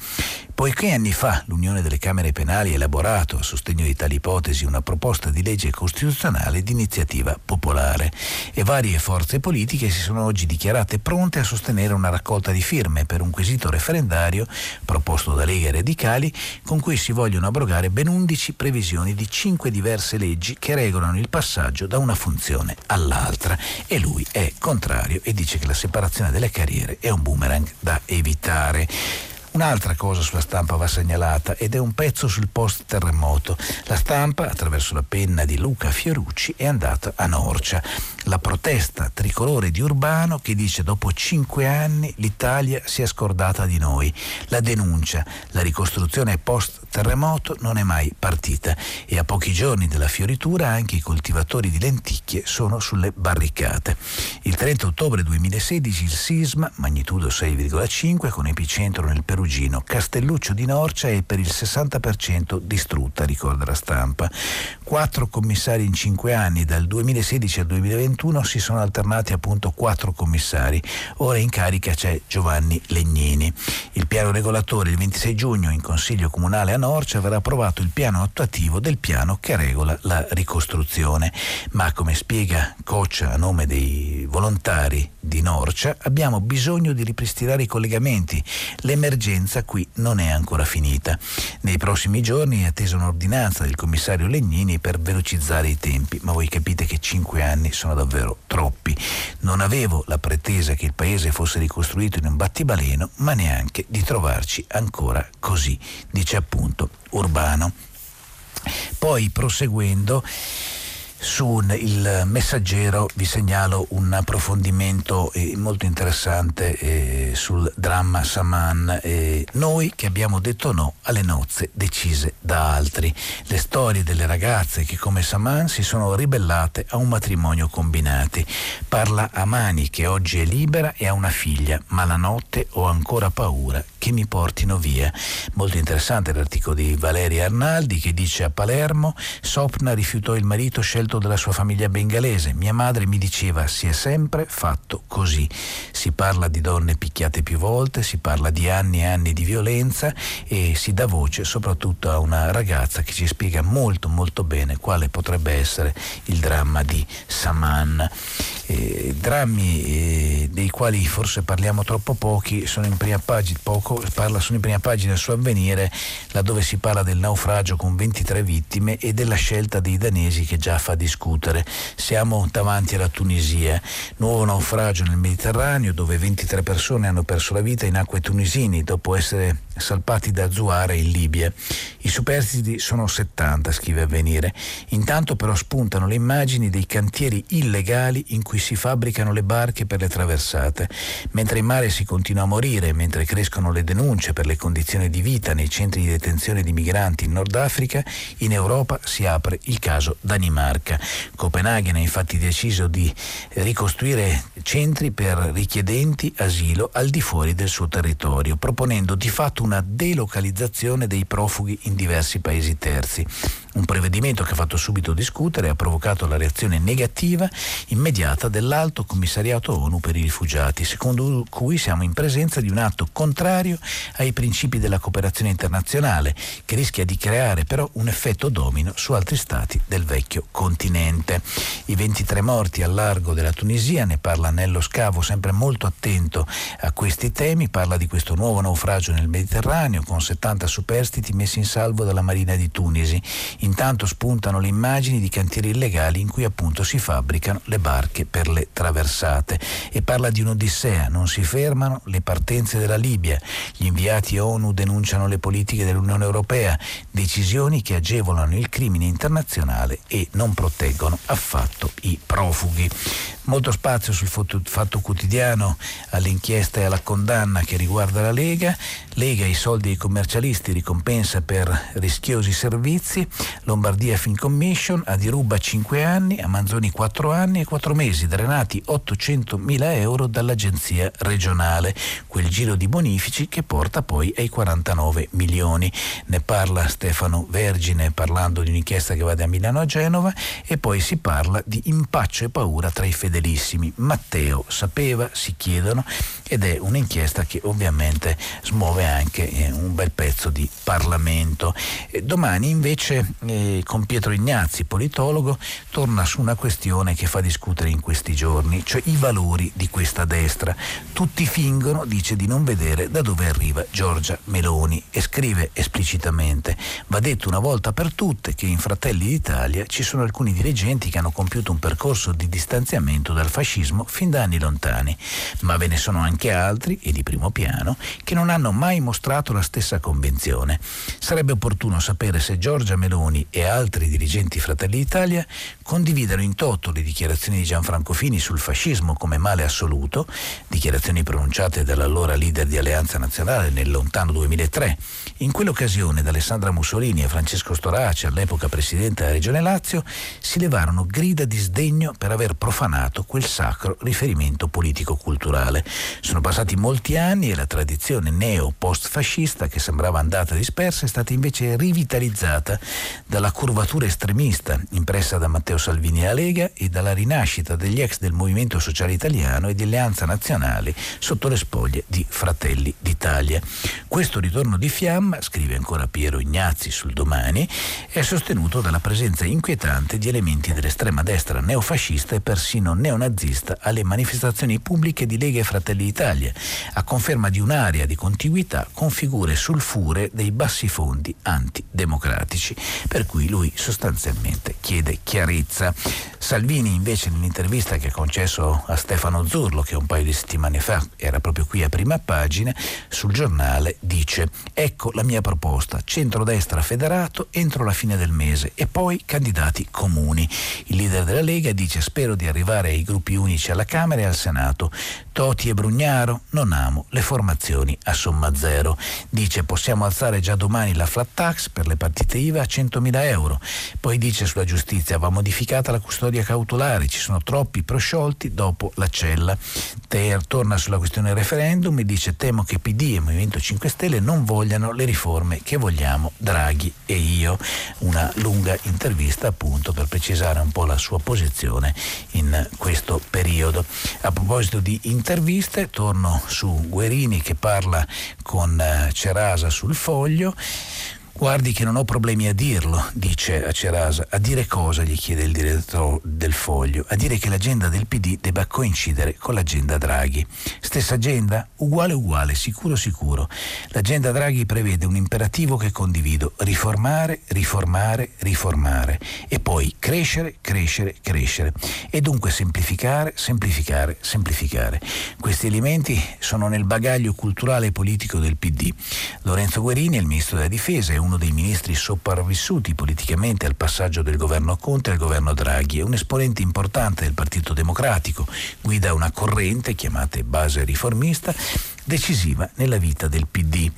Poiché anni fa l'Unione delle Camere Penali ha elaborato, a sostegno di tale ipotesi, una proposta di legge costituzionale di iniziativa popolare, e varie forze politiche si sono oggi dichiarate pronte a sostenere una raccolta di firme per un quesito referendario proposto da Lega e Radicali, con cui si vogliono abrogare ben 11 previsioni di 5 diverse leggi che regolano il passaggio da una funzione all'altra. E lui è contrario e dice che la separazione delle carriere è un boomerang da evitare. Un'altra cosa sulla stampa va segnalata, ed è un pezzo sul post terremoto. La stampa, attraverso la penna di Luca Fiorucci, è andata a Norcia. La protesta tricolore di Urbano, che dice: dopo 5 anni l'Italia si è scordata di noi. La denuncia: la ricostruzione post terremoto non è mai partita. E a pochi giorni della fioritura anche i coltivatori di lenticchie sono sulle barricate. Il 30 ottobre 2016 il sisma, magnitudo 6,5 con epicentro nel Perù, Castelluccio di Norcia è per il 60% distrutta, ricorda la stampa. 4 commissari in 5 anni, dal 2016 al 2021 si sono alternati appunto 4 commissari, ora in carica c'è Giovanni Legnini. Il piano regolatore: il 26 giugno in Consiglio Comunale a Norcia verrà approvato il piano attuativo del piano che regola la ricostruzione, ma come spiega Coccia a nome dei volontari di Norcia, abbiamo bisogno di ripristinare i collegamenti, l'emergenza qui non è ancora finita. Nei prossimi giorni è attesa un'ordinanza del commissario Legnini per velocizzare i tempi, ma voi capite che 5 anni sono davvero troppi. Non avevo la pretesa che il paese fosse ricostruito in un battibaleno, ma neanche di trovarci ancora così, dice appunto Urbano. Poi, proseguendo, su Il Messaggero vi segnalo un approfondimento molto interessante sul dramma Saman. Noi che abbiamo detto no alle nozze decise da altri. Le storie delle ragazze che, come Saman, si sono ribellate a un matrimonio combinati. Parla Amani, che oggi è libera e ha una figlia, ma la notte ho ancora paura che mi portino via. Molto interessante l'articolo di Valeria Arnaldi, che dice: a Palermo Sopna rifiutò il marito scelto molto della sua famiglia bengalese. Mia madre mi diceva: si è sempre fatto così. Si parla di donne picchiate più volte, si parla di anni e anni di violenza e si dà voce soprattutto a una ragazza che ci spiega molto molto bene quale potrebbe essere il dramma di Saman. Drammi dei quali forse parliamo troppo pochi, sono in prima pagina il suo Avvenire, laddove si parla del naufragio con 23 vittime e della scelta dei danesi che già fa discutere. Siamo davanti alla Tunisia, nuovo naufragio nel Mediterraneo dove 23 persone hanno perso la vita in acque tunisine dopo essere salpati da Zuara in Libia. I superstiti sono 70, scrive Avvenire. Intanto però spuntano le immagini dei cantieri illegali in cui si fabbricano le barche per le traversate. Mentre in mare si continua a morire, mentre crescono le denunce per le condizioni di vita nei centri di detenzione di migranti in Nord Africa, in Europa si apre il caso Danimarca. Copenaghen ha infatti deciso di ricostruire centri per richiedenti asilo al di fuori del suo territorio, proponendo di fatto una delocalizzazione dei profughi in diversi paesi terzi. Un provvedimento che ha fatto subito discutere e ha provocato la reazione negativa immediata dell'Alto Commissariato ONU per i rifugiati, secondo cui siamo in presenza di un atto contrario ai principi della cooperazione internazionale, che rischia di creare però un effetto domino su altri stati del vecchio continente. I 23 morti al largo della Tunisia, ne parla Nello Scavo, sempre molto attento a questi temi, parla di questo nuovo naufragio nel Mediterraneo con 70 superstiti messi in salvo dalla Marina di Tunisi. Intanto spuntano le immagini di cantieri illegali in cui appunto si fabbricano le barche per le traversate, e parla di un'odissea, non si fermano le partenze della Libia, gli inviati ONU denunciano le politiche dell'Unione Europea, decisioni che agevolano il crimine internazionale e non proteggono affatto i profughi. Molto spazio sul Fatto Quotidiano all'inchiesta e alla condanna che riguarda la Lega, i soldi ai commercialisti, ricompensa per rischiosi servizi. Lombardia Fincommission, a Diruba 5 anni, a Manzoni 4 anni e 4 mesi, drenati 800.000 euro dall'agenzia regionale, quel giro di bonifici che porta poi ai 49 milioni. Ne parla Stefano Vergine parlando di un'inchiesta che va da Milano a Genova, e poi si parla di impaccio e paura tra i fedelissimi. Matteo sapeva, si chiedono, ed è un'inchiesta che ovviamente smuove anche un bel pezzo di Parlamento. Domani invece con Pietro Ignazi, politologo, torna su una questione che fa discutere in questi giorni, cioè i valori di questa destra. Tutti fingono, dice, di non vedere da dove arriva Giorgia Meloni, e scrive esplicitamente: va detto una volta per tutte che in Fratelli d'Italia ci sono alcuni dirigenti che hanno compiuto un percorso di distanziamento dal fascismo fin da anni lontani, ma ve ne sono anche altri, e di primo piano, che non hanno mai mostrato la stessa convinzione. Sarebbe opportuno sapere se Giorgia Meloni e altri dirigenti Fratelli d'Italia condividano in toto le dichiarazioni di Gianfranco Fini sul fascismo come male assoluto, dichiarazioni pronunciate dall'allora leader di Alleanza Nazionale nel lontano 2003. In quell'occasione da Alessandra Mussolini e Francesco Storace, all'epoca presidente della Regione Lazio, si levarono grida di sdegno per aver profanato quel sacro riferimento politico-culturale. Sono passati molti anni e la tradizione neo-post-fascista, che sembrava andata dispersa, è stata invece rivitalizzata dalla curvatura estremista impressa da Matteo Salvini e la Lega, e dalla rinascita degli ex del Movimento Sociale Italiano e di Alleanza Nazionale sotto le spoglie di Fratelli d'Italia. Questo ritorno di fiamma, scrive ancora Piero Ignazi sul Domani, è sostenuto dalla presenza inquietante di elementi dell'estrema destra neofascista e persino neonazista alle manifestazioni pubbliche di Lega e Fratelli d'Italia, a conferma di un'area di contiguità con figure sulfure dei bassifondi antidemocratici, per cui lui sostanzialmente chiede chiarezza. Salvini invece, nell'intervista che ha concesso a Stefano Zurlo, che un paio di settimane fa era proprio qui a Prima Pagina sul Giornale, dice: ecco la mia proposta, centrodestra federato entro la fine del mese e poi candidati comuni. Il leader della Lega dice: spero di arrivare ai gruppi unici alla Camera e al Senato. Toti e Brugnaro: non amo le formazioni a somma zero. Dice: possiamo alzare già domani la flat tax per le partite IVA a 100.000 euro. Poi dice sulla giustizia: va modificata la custodia custodia cautelare, ci sono troppi prosciolti dopo la cella. Ter torna sulla questione referendum e dice: temo che PD e Movimento 5 Stelle non vogliano le riforme che vogliamo Draghi e io. Una lunga intervista appunto per precisare un po' la sua posizione in questo periodo. A proposito di interviste, torno su Guerini che parla con Cerasa sul Foglio. Guardi che non ho problemi a dirlo, dice a Cerasa. A dire cosa? Gli chiede il direttore del Foglio. A dire che l'agenda del PD debba coincidere con l'agenda Draghi. Stessa agenda? Uguale uguale, sicuro sicuro. L'agenda Draghi prevede un imperativo che condivido: riformare, riformare, riformare e poi crescere, crescere, crescere e dunque semplificare, semplificare, semplificare. Questi elementi sono nel bagaglio culturale e politico del PD. Lorenzo Guerini è il ministro della Difesa, uno dei ministri sopravvissuti politicamente al passaggio del governo Conte al governo Draghi, è un esponente importante del Partito Democratico, guida una corrente chiamata base riformista decisiva nella vita del PD.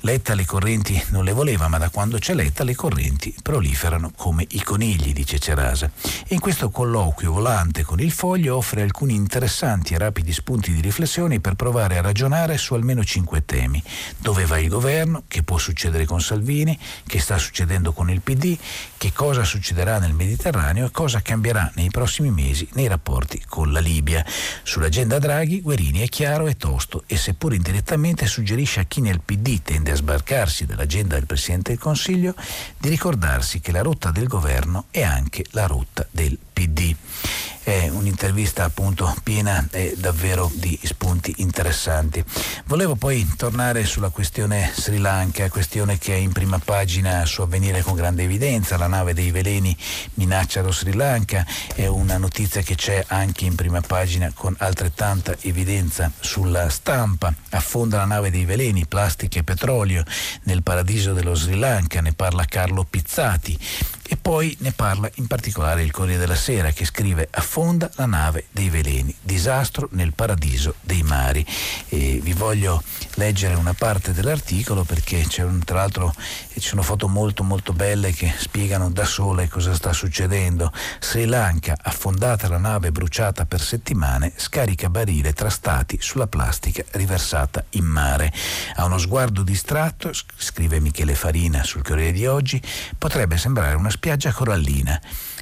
Letta le correnti non le voleva, ma da quando c'è Letta le correnti proliferano come i conigli, dice Cerasa. E in questo colloquio volante con il Foglio offre alcuni interessanti e rapidi spunti di riflessione per provare a ragionare su almeno 5 temi. Dove va il governo? Che può succedere con Salvini? Che sta succedendo con il PD? Che cosa succederà nel Mediterraneo? E cosa cambierà nei prossimi mesi nei rapporti con la Libia? Sull'agenda Draghi, Guerini è chiaro e tosto e seppur indirettamente suggerisce a chi nel PD tende a sbarcarsi dall'agenda del Presidente del Consiglio di ricordarsi che la rotta del governo è anche la rotta del PD. È un'intervista appunto piena davvero di spunti interessanti. Volevo poi tornare sulla questione Sri Lanka, questione che è in prima pagina su Avvenire con grande evidenza. La nave dei veleni minaccia lo Sri Lanka, è una notizia che c'è anche in prima pagina con altrettanta evidenza sulla Stampa. Affonda la nave dei veleni, plastica e petrolio nel paradiso dello Sri Lanka, ne parla Carlo Pizzati. E poi ne parla in particolare il Corriere della Sera che scrive: affonda la nave dei veleni, disastro nel paradiso dei mari. E vi voglio leggere una parte dell'articolo perché c'è tra l'altro ci sono foto molto molto belle che spiegano da sole cosa sta succedendo. Sri Lanka, affondata la nave bruciata per settimane, scarica barile tra stati sulla plastica riversata in mare. A uno sguardo distratto, scrive Michele Farina sul Corriere di oggi, potrebbe sembrare una spiaggia corallina,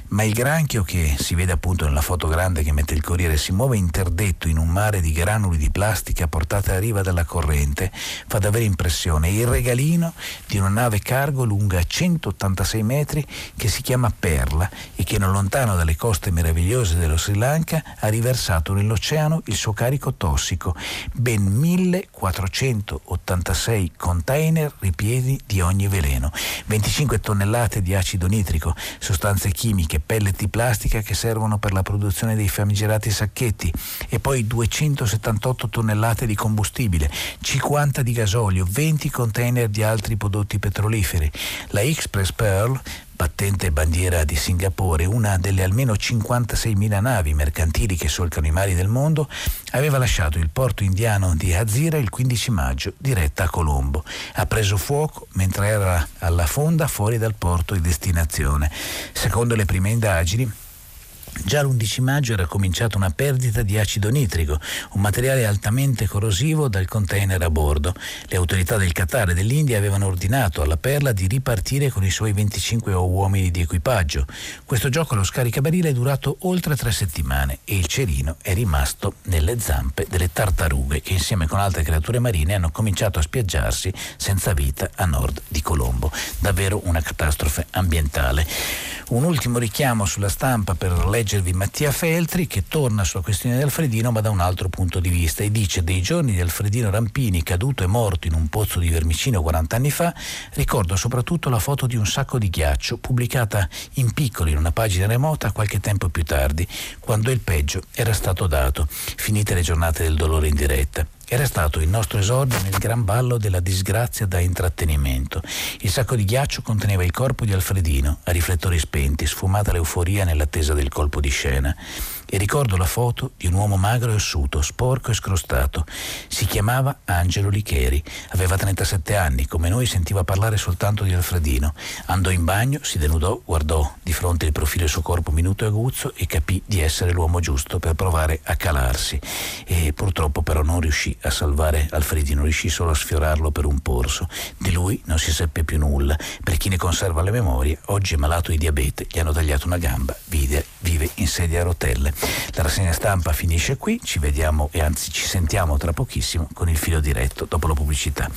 ma il granchio che si vede appunto nella foto grande che mette il Corriere si muove interdetto in un mare di granuli di plastica portata a riva dalla corrente, fa davvero impressione. Il regalino di una nave cargo lunga 186 metri che si chiama Perla e che non lontano dalle coste meravigliose dello Sri Lanka ha riversato nell'oceano il suo carico tossico, ben 1486 container ripieni di ogni veleno, 25 tonnellate di acido nitrico, sostanze chimiche, pellet di plastica che servono per la produzione dei famigerati sacchetti e poi 278 tonnellate di combustibile, 50 di gasolio, 20 container di altri prodotti petroliferi. La Express Pearl, battente bandiera di Singapore, una delle almeno 56.000 navi mercantili che solcano i mari del mondo, aveva lasciato il porto indiano di Hazira il 15 maggio diretta a Colombo. Ha preso fuoco mentre era alla fonda fuori dal porto di destinazione. Secondo le prime indagini, già l'11 maggio era cominciata una perdita di acido nitrico, un materiale altamente corrosivo dal container a bordo. Le autorità del Qatar e dell'India avevano ordinato alla Perla di ripartire con i suoi 25 uomini di equipaggio. Questo gioco allo scaricabarile è durato oltre 3 settimane e il cerino è rimasto nelle zampe delle tartarughe che insieme con altre creature marine hanno cominciato a spiaggiarsi senza vita a nord di Colombo. Davvero una catastrofe ambientale. Un ultimo richiamo sulla Stampa per leggervi Mattia Feltri che torna sulla questione di Alfredino ma da un altro punto di vista e dice: dei giorni di Alfredino Rampini caduto e morto in un pozzo di Vermicino 40 anni fa ricordo soprattutto la foto di un sacco di ghiaccio pubblicata in piccolo in una pagina remota qualche tempo più tardi, quando il peggio era stato dato, finite le giornate del dolore in diretta. Era stato il nostro esordio nel gran ballo della disgrazia da intrattenimento. Il sacco di ghiaccio conteneva il corpo di Alfredino, a riflettori spenti, sfumata l'euforia nell'attesa del colpo di scena. e ricordo la foto di un uomo magro e ossuto, sporco e scrostato. Si chiamava Angelo Licheri, aveva 37 anni, come noi sentiva parlare soltanto di Alfredino. Andò in bagno, si denudò, guardò di fronte il profilo del suo corpo minuto e aguzzo e capì di essere l'uomo giusto per provare a calarsi. E purtroppo però non riuscì a salvare Alfredino, riuscì solo a sfiorarlo per un polso. Di lui non si seppe più nulla. Per chi ne conserva le memorie, oggi è malato di diabete, gli hanno tagliato una gamba, vive in sedia a rotelle. La rassegna stampa finisce qui, ci vediamo e anzi ci sentiamo tra pochissimo con il filo diretto dopo la pubblicità.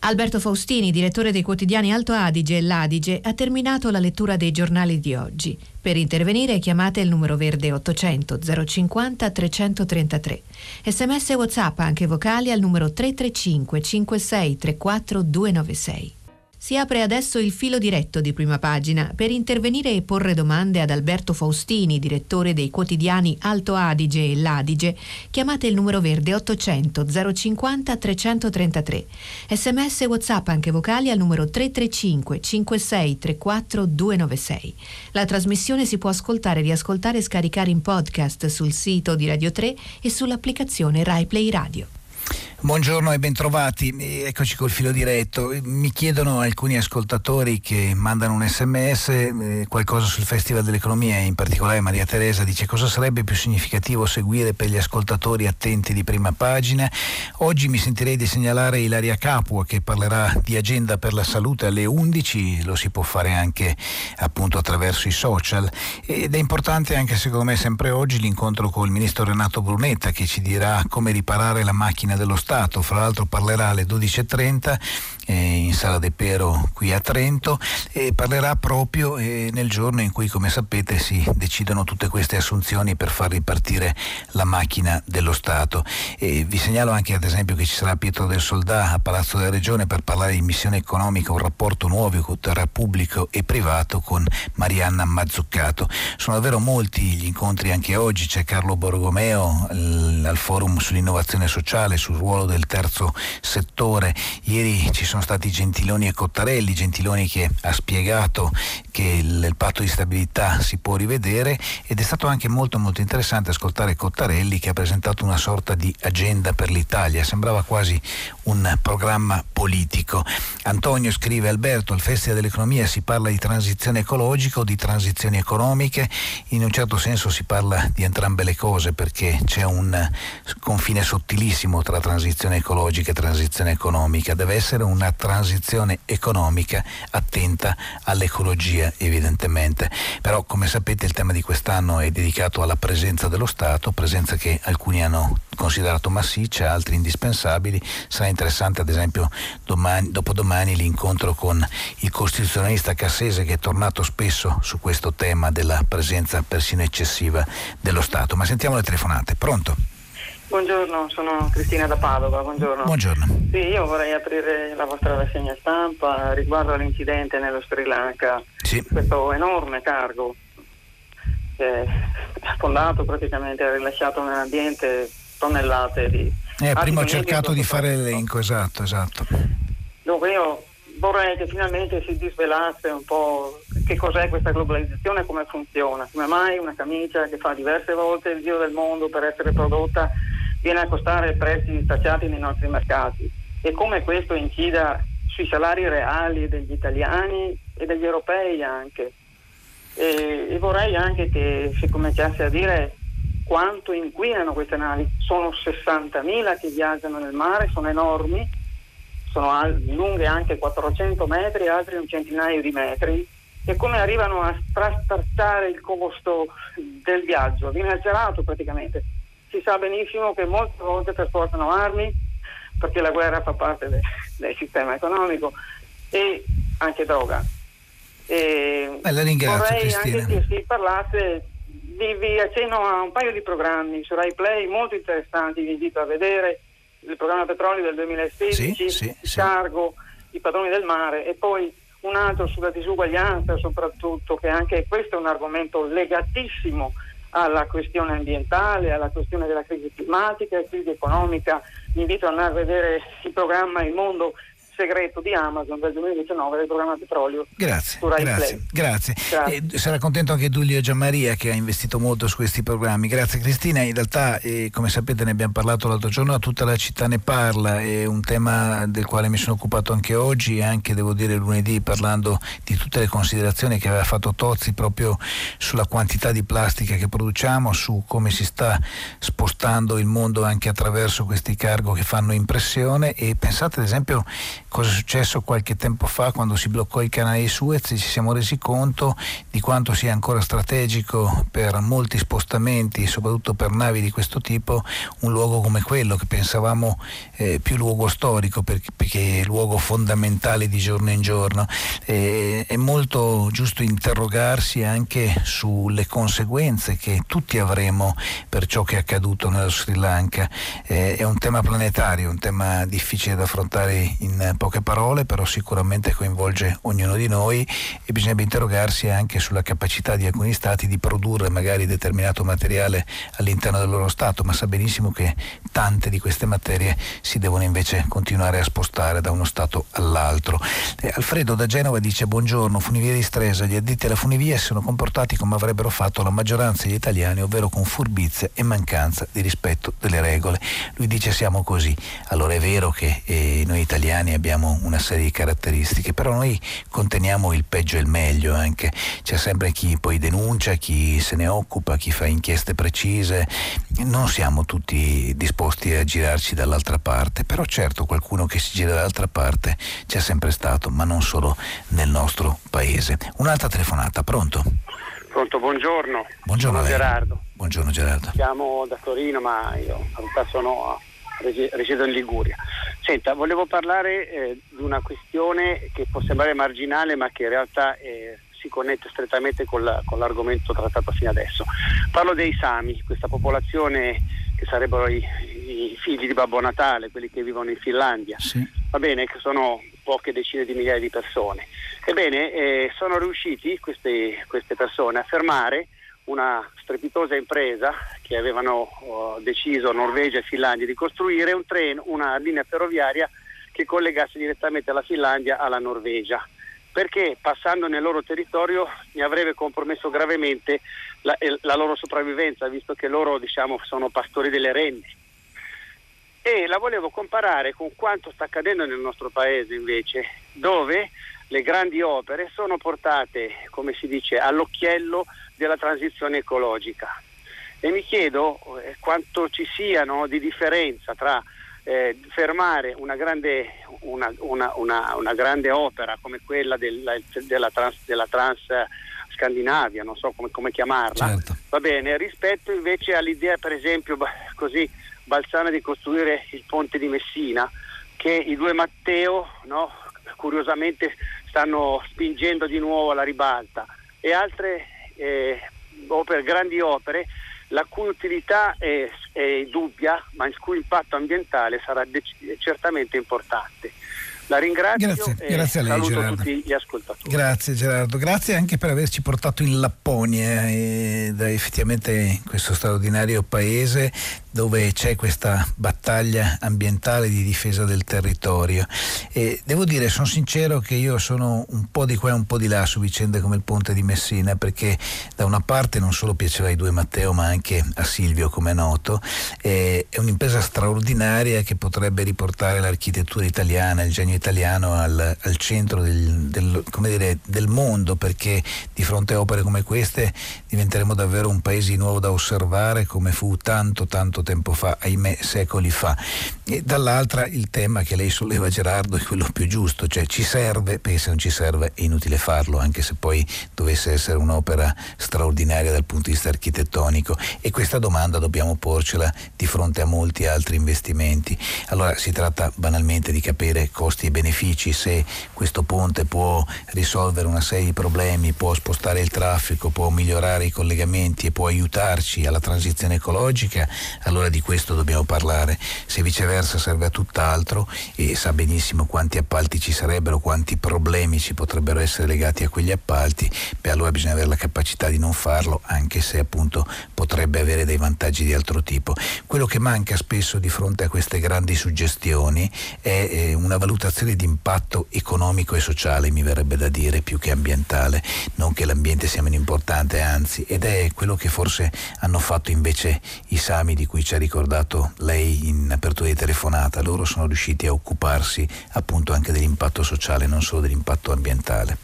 Alberto Faustini, direttore dei quotidiani Alto Adige e L'Adige, ha terminato la lettura dei giornali di oggi. Per intervenire chiamate il numero verde 800 050 333. SMS e WhatsApp anche vocali al numero 335 56 34 296. Si apre adesso il filo diretto di Prima Pagina. Per intervenire e porre domande ad Alberto Faustini, direttore dei quotidiani Alto Adige e L'Adige, chiamate il numero verde 800 050 333. SMS e WhatsApp anche vocali al numero 335 56 34 296. La trasmissione si può ascoltare, riascoltare e scaricare in podcast sul sito di Radio 3 e sull'applicazione Rai Play Radio. Buongiorno e bentrovati, eccoci col filo diretto. Mi chiedono alcuni ascoltatori che mandano un SMS qualcosa sul Festival dell'Economia, in particolare Maria Teresa dice: cosa sarebbe più significativo seguire per gli ascoltatori attenti di Prima Pagina? Oggi mi sentirei di segnalare Ilaria Capua, che parlerà di agenda per la salute alle 11, lo si può fare anche appunto attraverso i social, ed è importante anche secondo me sempre oggi l'incontro col ministro Renato Brunetta, che ci dirà come riparare la macchina dello Stato. Fra l'altro parlerà alle 12.30 in Sala De Pero qui a Trento, e parlerà proprio nel giorno in cui, come sapete, si decidono tutte queste assunzioni per far ripartire la macchina dello Stato. E vi segnalo anche ad esempio che ci sarà Pietro del Soldà a Palazzo della Regione per parlare di missione economica, un rapporto nuovo tra pubblico e privato, con Marianna Mazzuccato. Sono davvero molti gli incontri anche oggi, c'è Carlo Borromeo al forum sull'innovazione sociale, sul ruolo del terzo settore. Ieri ci sono stati Gentiloni e Cottarelli, Gentiloni che ha spiegato che il patto di stabilità si può rivedere, ed è stato anche molto interessante ascoltare Cottarelli, che ha presentato una sorta di agenda per l'Italia, sembrava quasi un programma politico. Antonio scrive: Alberto, al Festival dell'Economia si parla di transizione ecologica o di transizioni economiche? In un certo senso si parla di entrambe le cose, perché c'è un confine sottilissimo tra transizione ecologica e transizione economica. Deve essere una transizione economica attenta all'ecologia, evidentemente, però come sapete il tema di quest'anno è dedicato alla presenza dello Stato, presenza che alcuni hanno considerato massiccia, altri indispensabili. Sarà interessante ad esempio dopodomani l'incontro con il costituzionalista Cassese, che è tornato spesso su questo tema della presenza persino eccessiva dello Stato. Ma sentiamo le telefonate. Pronto? Buongiorno, sono Cristina da Padova, buongiorno. Buongiorno. Sì, io vorrei aprire la vostra rassegna stampa riguardo all'incidente nello Sri Lanka, sì. Questo enorme cargo che è affondato praticamente, ha rilasciato nell'ambiente tonnellate di... prima ho cercato di fare l'elenco, esatto. Dunque io vorrei che finalmente si disvelasse un po' che cos'è questa globalizzazione e come funziona, come mai una camicia che fa diverse volte il giro del mondo per essere prodotta viene a costare prezzi tacciati nei nostri mercati, e come questo incida sui salari reali degli italiani e degli europei anche. E vorrei anche che si cominciasse a dire quanto inquinano queste navi. Sono 60.000 che viaggiano nel mare, sono enormi, sono lunghe anche 400 metri, altri un centinaio di metri, e come arrivano a trasportare il costo del viaggio? Viene azzerato praticamente. Si sa benissimo che molte volte trasportano armi, perché la guerra fa parte del sistema economico, e anche droga. E vorrei Cristina, anche che si parlasse, vi accenno a un paio di programmi su Rai Play molto interessanti, vi invito a vedere il programma Petrolio del 2016, sì. Cargo, I padroni del mare, e poi un altro sulla disuguaglianza soprattutto, che anche questo è un argomento legatissimo alla questione ambientale, alla questione della crisi climatica e crisi economica. Vi invito ad andare a vedere il programma Il Mondo segreto di Amazon del 2019 del programma Petrolio. Grazie. Sarà contento anche Giulio Gianmaria, che ha investito molto su questi programmi. Grazie Cristina. In realtà, come sapete, ne abbiamo parlato l'altro giorno, tutta la città ne parla, è un tema del quale mi sono occupato anche oggi e anche, devo dire, lunedì, parlando di tutte le considerazioni che aveva fatto Tozzi proprio sulla quantità di plastica che produciamo, su come si sta spostando il mondo anche attraverso questi cargo che fanno impressione. E pensate ad esempio cosa è successo qualche tempo fa quando si bloccò il canale di Suez, ci siamo resi conto di quanto sia ancora strategico per molti spostamenti, soprattutto per navi di questo tipo, un luogo come quello che pensavamo più luogo storico, perché è luogo fondamentale di giorno in giorno. È molto giusto interrogarsi anche sulle conseguenze che tutti avremo per ciò che è accaduto nello Sri Lanka. È un tema planetario, un tema difficile da affrontare in poche parole, però sicuramente coinvolge ognuno di noi, e bisognerebbe interrogarsi anche sulla capacità di alcuni stati di produrre magari determinato materiale all'interno del loro stato, ma sa benissimo che tante di queste materie si devono invece continuare a spostare da uno stato all'altro. Alfredo da Genova dice: buongiorno, funivia di Stresa, gli addetti alla funivia si sono comportati come avrebbero fatto la maggioranza degli italiani, ovvero con furbizia e mancanza di rispetto delle regole. Lui dice: siamo così. Allora è vero che noi italiani abbiamo una serie di caratteristiche, però noi conteniamo il peggio e il meglio anche, c'è sempre chi poi denuncia, chi se ne occupa, chi fa inchieste precise, non siamo tutti disposti a girarci dall'altra parte, però certo qualcuno che si gira dall'altra parte c'è sempre stato, ma non solo nel nostro paese. Un'altra telefonata, pronto? Pronto, buongiorno. Buongiorno Gerardo. Buongiorno Gerardo. Siamo da Torino, ma io in realtà risiedo in Liguria. Senta, volevo parlare di una questione che può sembrare marginale, ma che in realtà si connette strettamente con l'argomento trattato fino adesso. Parlo dei Sami, questa popolazione che sarebbero i figli di Babbo Natale, quelli che vivono in Finlandia. Sì. Va bene, che sono poche decine di migliaia di persone. Ebbene, sono riusciti queste persone a fermare una strepitosa impresa che avevano deciso Norvegia e Finlandia di costruire un treno, una linea ferroviaria che collegasse direttamente la Finlandia alla Norvegia, perché passando nel loro territorio ne avrebbe compromesso gravemente la loro sopravvivenza, visto che loro, diciamo, sono pastori delle renne. E la volevo comparare con quanto sta accadendo nel nostro paese invece, dove le grandi opere sono portate, come si dice, all'occhiello della transizione ecologica. E mi chiedo quanto ci siano di differenza tra fermare una grande opera come quella della Scandinavia, non so come chiamarla, certo, va bene, rispetto invece all'idea, per esempio, così balzana di costruire il ponte di Messina, che i due Matteo, no, curiosamente stanno spingendo di nuovo alla ribalta, e altre opere, grandi opere la cui utilità è dubbia, ma il cui impatto ambientale sarà certamente importante. La ringrazio. Grazie a lei, saluto Gerardo. Tutti gli ascoltatori. Grazie Gerardo, grazie anche per averci portato in Lapponia, da effettivamente questo straordinario paese dove c'è questa battaglia ambientale di difesa del territorio. E devo dire, sono sincero, che io sono un po' di qua e un po' di là su vicende come il ponte di Messina, perché da una parte non solo piaceva ai due Matteo ma anche a Silvio, come è noto, è un'impresa straordinaria che potrebbe riportare l'architettura italiana, il genio italiano al centro del mondo, perché di fronte a opere come queste diventeremo davvero un paese nuovo da osservare, come fu tanto tempo fa, ahimè secoli fa. E dall'altra il tema che lei solleva, Gerardo, è quello più giusto, cioè ci serve, perché se non ci serve è inutile farlo, anche se poi dovesse essere un'opera straordinaria dal punto di vista architettonico. E questa domanda dobbiamo porcela di fronte a molti altri investimenti. Allora si tratta banalmente di capire costi e benefici, se questo ponte può risolvere una serie di problemi, può spostare il traffico, può migliorare i collegamenti e può aiutarci alla transizione ecologica, allora di questo dobbiamo parlare. Se viceversa serve a tutt'altro, e sa benissimo quanti appalti ci sarebbero, quanti problemi ci potrebbero essere legati a quegli appalti, beh, allora bisogna avere la capacità di non farlo, anche se appunto potrebbe avere dei vantaggi di altro tipo. Quello che manca spesso di fronte a queste grandi suggestioni è una valutazione di impatto economico e sociale, mi verrebbe da dire, più che ambientale. Non che l'ambiente sia meno importante, anzi, ed è quello che forse hanno fatto invece i SAMI, di cui ci ha ricordato lei in apertura di telefonata. Loro sono riusciti a occuparsi appunto anche dell'impatto sociale, non solo dell'impatto ambientale.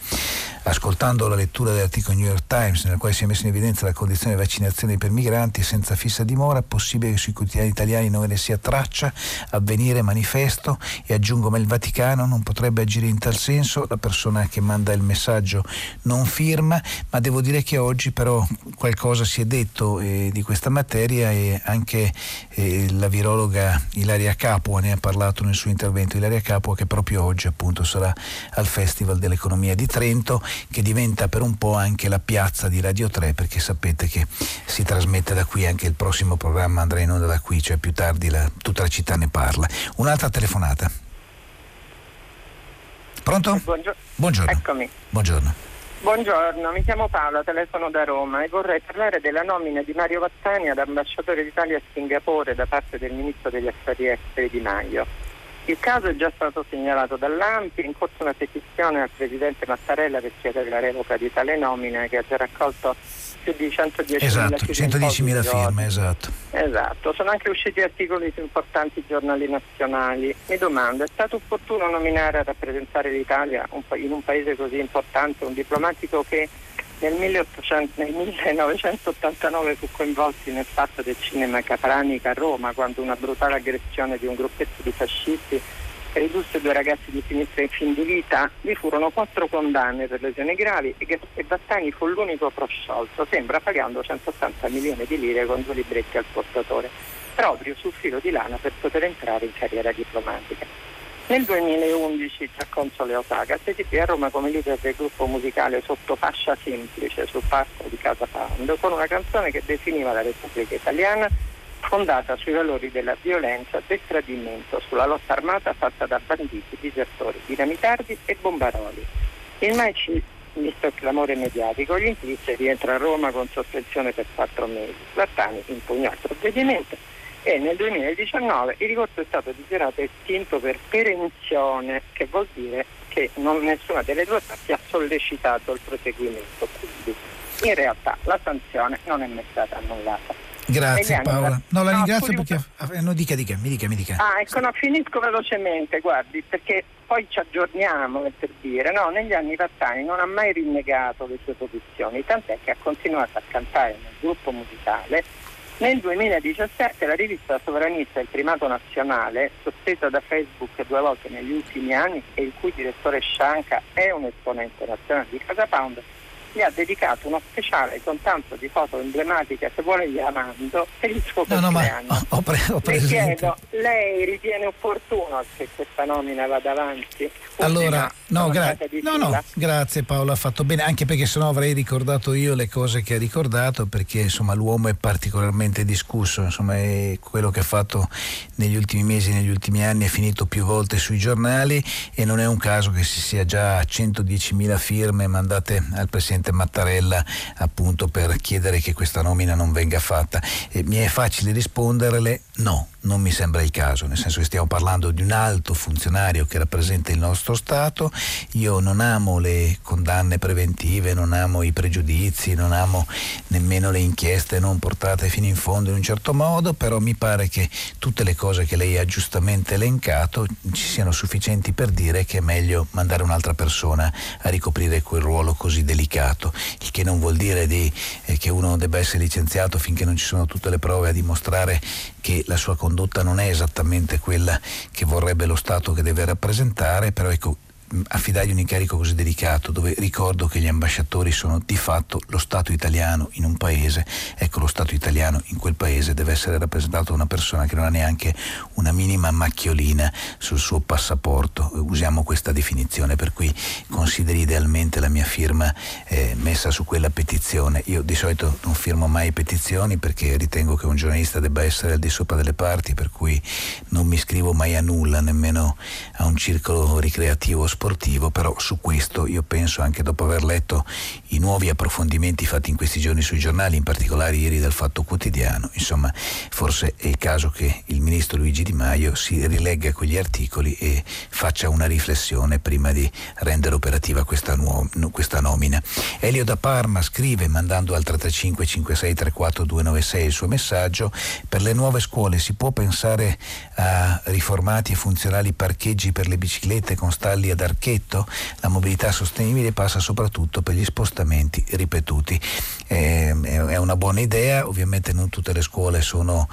Ascoltando la lettura dell'articolo New York Times, nel quale si è messa in evidenza la condizione di vaccinazione per migranti senza fissa dimora, possibile che sui quotidiani italiani non ve ne sia traccia, Avvenire, Manifesto, e aggiungo, ma il Vaticano non potrebbe agire in tal senso, la persona che manda il messaggio non firma. Ma devo dire che oggi però qualcosa si è detto di questa materia, e anche la virologa Ilaria Capua ne ha parlato nel suo intervento. Ilaria Capua, che proprio oggi appunto sarà al Festival dell'Economia di Trento, che diventa per un po' anche la piazza di Radio 3, perché sapete che si trasmette da qui anche il prossimo programma, andrà in onda da qui, cioè più tardi tutta la città ne parla. Un'altra telefonata. Pronto? Buongiorno. Eccomi. Buongiorno, mi chiamo Paola, telefono da Roma e vorrei parlare della nomina di Mario Vattani ad ambasciatore d'Italia a Singapore da parte del ministro degli affari esteri Di Maio. Il caso è già stato segnalato dall'ANPI, è in corso una petizione al presidente Mattarella per chiedere la revoca di tale nomina, che ha già raccolto più di 110.000 firme. Esatto, sono anche usciti articoli su importanti giornali nazionali. Mi domando, è stato opportuno nominare a rappresentare l'Italia in un paese così importante un diplomatico che nel 1989 fu coinvolto nel fatto del cinema Capranica a Roma, quando una brutale aggressione di un gruppetto di fascisti ridusse due ragazzi di sinistra in fin di vita. Vi furono 4 condanne per lesioni gravi e Vattani fu l'unico prosciolto, sembra pagando 180 milioni di lire con 2 libretti al portatore, proprio sul filo di lana per poter entrare in carriera diplomatica. Nel 2011 tra Console Osaka sedette a Roma come leader del gruppo musicale Sotto Fascia Semplice sul palco di Casa Pound, con una canzone che definiva la Repubblica Italiana fondata sui valori della violenza, del tradimento, sulla lotta armata fatta da banditi, disertori, dinamitardi e bombaroli. Il MAICI, visto il clamore mediatico, gli impliciti, rientra a Roma con sospensione per 4 mesi. Vattani impugnò il provvedimento e nel 2019 il ricorso è stato dichiarato estinto per perenzione, che vuol dire che nessuna delle due parti ha sollecitato il proseguimento, quindi in realtà la sanzione non è mai stata annullata. Grazie Paola. No, la ringrazio perché non dica. Finisco velocemente, guardi, perché poi ci aggiorniamo per dire, no, negli anni Vattani non ha mai rinnegato le sue posizioni, tant'è che ha continuato a cantare nel gruppo musicale. Nel 2017 la rivista sovranista Il Primato Nazionale, sospesa da Facebook 2 volte negli ultimi anni e il cui direttore Scianca è un esponente nazionale di Casa Pound, gli ha dedicato uno speciale con tanto di foto emblematiche, se vuole gli amando, per il suo compleanno. Le chiedo, lei ritiene opportuno che questa nomina vada avanti? Allora, grazie Paola, ha fatto bene, anche perché sennò avrei ricordato io le cose che ha ricordato, perché insomma l'uomo è particolarmente discusso, insomma è quello che ha fatto negli ultimi mesi, negli ultimi anni, è finito più volte sui giornali, e non è un caso che si sia già a 110.000 firme mandate al Presidente Mattarella appunto per chiedere che questa nomina non venga fatta. Mi è facile risponderle: no, non mi sembra il caso, nel senso che stiamo parlando di un alto funzionario che rappresenta il nostro Stato. Io non amo le condanne preventive, non amo i pregiudizi, non amo nemmeno le inchieste non portate fino in fondo in un certo modo, però mi pare che tutte le cose che lei ha giustamente elencato ci siano sufficienti per dire che è meglio mandare un'altra persona a ricoprire quel ruolo così delicato, il che non vuol dire che uno debba essere licenziato finché non ci sono tutte le prove a dimostrare che la sua condotta non è esattamente quella che vorrebbe lo Stato che deve rappresentare. Però ecco, affidargli un incarico così delicato, dove ricordo che gli ambasciatori sono di fatto lo Stato italiano in un paese. Ecco, lo Stato italiano in quel paese deve essere rappresentato da una persona che non ha neanche una minima macchiolina sul suo passaporto, usiamo questa definizione, per cui consideri idealmente la mia firma messa su quella petizione. Io di solito non firmo mai petizioni perché ritengo che un giornalista debba essere al di sopra delle parti, per cui non mi iscrivo mai a nulla, nemmeno a un circolo ricreativo sportivo, però su questo io penso, anche dopo aver letto i nuovi approfondimenti fatti in questi giorni sui giornali, in particolare ieri dal Fatto Quotidiano, insomma forse è il caso che il ministro Luigi Di Maio si rilegga quegli articoli e faccia una riflessione prima di rendere operativa questa nomina. Elio da Parma scrive, mandando al 35 56 34 296 il suo messaggio: per le nuove scuole si può pensare a riformati e funzionali parcheggi per le biciclette con stalli ad archetto? La mobilità sostenibile passa soprattutto per gli spostamenti ripetuti. È una buona idea, ovviamente non tutte le scuole sono